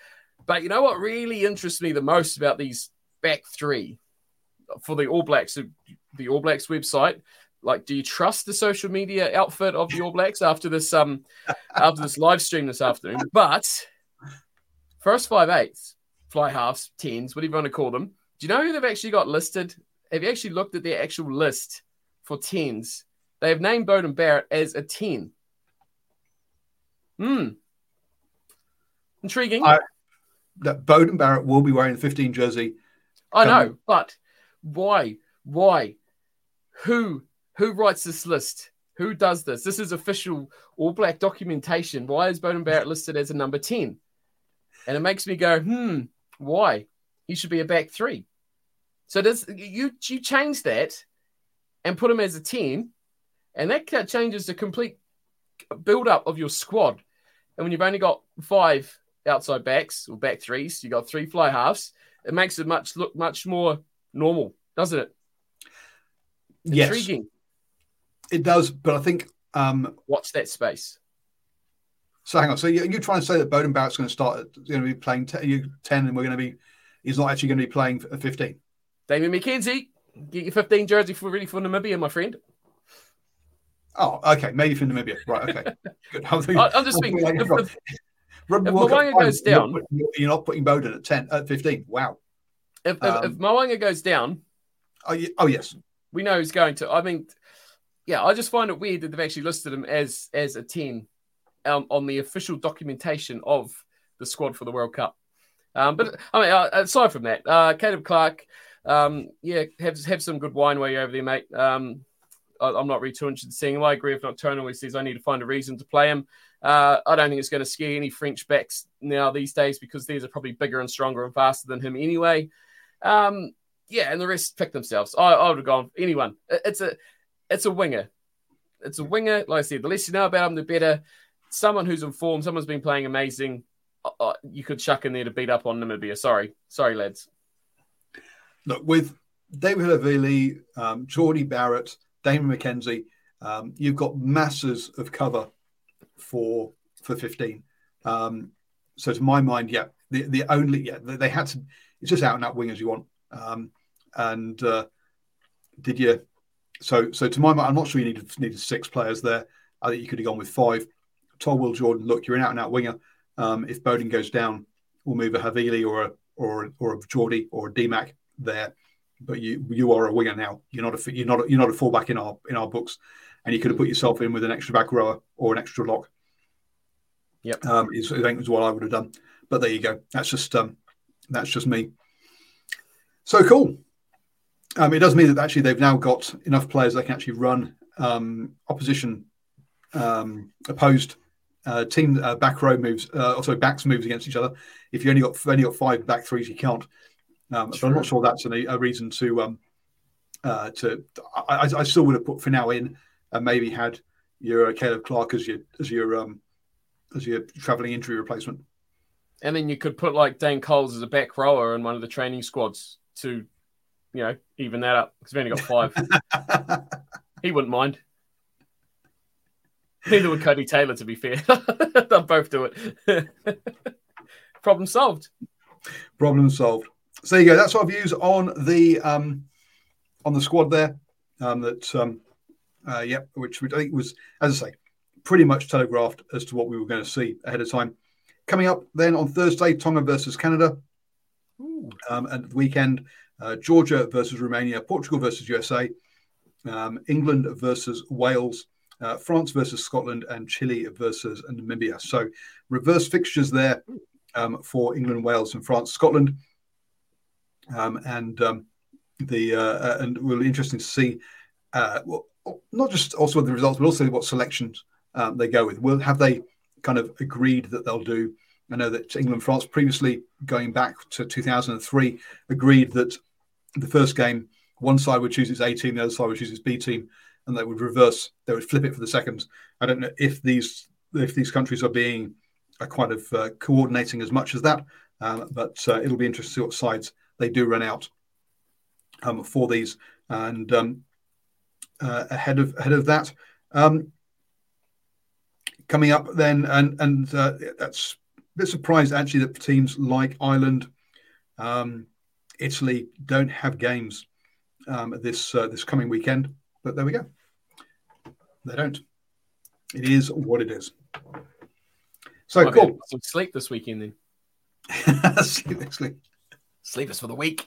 But you know what really interests me the most about these back three for the All Blacks, the All Blacks website, like, do you trust the social media outfit of the All Blacks after this um after this live stream this afternoon? But first five eights, fly halves, tens, whatever you want to call them. Do you know who they've actually got listed? Have you actually looked at their actual list for tens? They have named Beauden Barrett as a ten. Hmm. Intriguing. I, that Beauden Barrett will be wearing the fifteen jersey. I know, um, but why? Why? Who? Who writes this list? Who does this? This is official All Black documentation. Why is Beauden Barrett listed as a number ten? And it makes me go, hmm, why? He should be a back three. So this, you you change that and put him as a ten, and that changes the complete build-up of your squad. And when you've only got five outside backs or back threes, you've got three fly halves, it makes it much look much more normal, doesn't it? Yes. Intriguing. It does, but I think... Um, Watch that space. So hang on. So you're, you're trying to say that Beauden Barrett's going to start, going to be playing ten, and we're going to be, he's not actually going to be playing fifteen. Damian McKenzie, get your fifteen jersey for really for Namibia, my friend. Oh, okay. Maybe for Namibia. Right, okay. Good. I'm, thinking, I'm just thinking... Like, if, if, if Mo'unga goes down... You're not, putting, you're not putting Beauden at ten, at fifteen. Wow. If, if, um, if Mo'unga goes down... Oh, oh, yes. We know he's going to... I mean... Yeah, I just find it weird that they've actually listed him as as a ten um, on the official documentation of the squad for the World Cup. Um, but I mean, uh, aside from that, uh, Caleb Clarke, um, yeah, have have some good wine while you're over there, mate. Um, I, I'm not really too interested in seeing him. I agree with Nocturnal. He says I need to find a reason to play him. Uh, I don't think it's going to scare any French backs now these days because theirs are probably bigger and stronger and faster than him anyway. Um, yeah, and the rest pick themselves. I, I would have gone anyone. It, it's a It's a winger. It's a winger. Like I said, the less you know about him, the better. Someone who's in form, someone's been playing amazing. Uh, you could chuck in there to beat up on Namibia. Sorry. Sorry, lads. Look, with David Havili, um, Jordy Barrett, Damon McKenzie, um, you've got masses of cover for for fifteen. Um, so to my mind, yeah, the, the only, yeah, they had to, it's just out and out wingers you want. Um, and uh, did you, So, so to my mind, I'm not sure you needed needed six players there. I think you could have gone with five. Told Will Jordan, look, you're an out and out winger. Um, if Beauden goes down, we'll move a Havili or a or or a Jordy or a D Mac there. But you you are a winger now. You're not a you're not a, you're not a fullback in our in our books, and you could have put yourself in with an extra back rower or an extra lock. Yep, um, is, I think is what I would have done. But there you go. That's just um, that's just me. So cool. Um, it does mean that actually they've now got enough players that can actually run um, opposition um, opposed uh, team uh, back row moves, uh, also backs moves against each other. If you only got only got five back threes, you can't. Um, so I'm not sure that's an, a reason to um, uh, to. I, I still would have put for now in and maybe had your Caleb Clarke as your as your um, as your travelling injury replacement. And then you could put like Dane Coles as a back rower in one of the training squads to. You know, even that up because we've only got five. He wouldn't mind. Neither would Cody Taylor, to be fair. They'll both do it. Problem solved. Problem solved. So there you go. That's our views on the um, on the squad there. Um, that um, uh, yeah, which I think was, as I say, pretty much telegraphed as to what we were going to see ahead of time. Coming up then on Thursday, Tonga versus Canada, um, and the weekend. Uh, Georgia versus Romania, Portugal versus U S A, um, England versus Wales, uh, France versus Scotland, and Chile versus Namibia. So reverse fixtures there um, for England, Wales, and France, Scotland. Um, and um, the uh, and it will be interesting to see uh, well, not just also the results, but also what selections um, they go with. Will have they kind of agreed that they'll do? I know that England, France previously, going back to two thousand three, agreed that the first game, one side would choose its A team, the other side would choose its B team, and they would reverse, they would flip it for the second. I don't know if these if these countries are being are kind of uh, coordinating as much as that, um, but uh, it'll be interesting to see what sides they do run out um, for these. And um, uh, ahead of ahead of that, um, coming up then, and and uh, that's a bit surprised actually that teams like Ireland, um, Italy don't have games um, this uh, this coming weekend. But there we go. They don't. It is what it is. So I've cool. Some sleep this weekend then. Sleep next week. Sleep is for the week.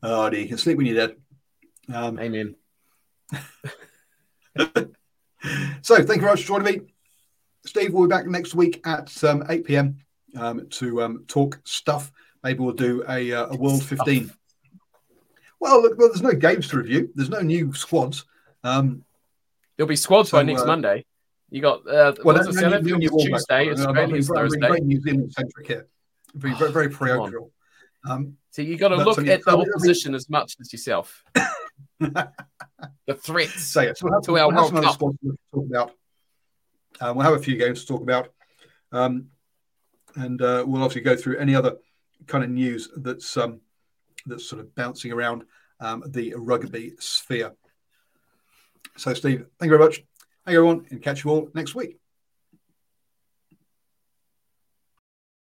Oh, dear. You can sleep when you're dead. Um, Amen. So thank you very much for joining me. Steve will be back next week at um, eight p.m. um, to um, talk stuff. Maybe we'll do a, uh, a World fifteen. Well, look, well, there's no games to review. There's no new squads. Um, There'll be squads so, by next uh, Monday. You got uh, well, that's Tuesday, Australia's Thursday. Very New Zealand-centric here. It'll be very, very parochial. Um, so you got to look so, yeah, at the so opposition be... as much as yourself. The threats so, yeah, so we'll have, to our we'll World Cup. To talk about. Uh, we'll have a few games to talk about. Um, and uh, we'll obviously go through any other kind of news that's um, that's sort of bouncing around um, the rugby sphere. So, Steve, thank you very much. Thank you, everyone, and catch you all next week.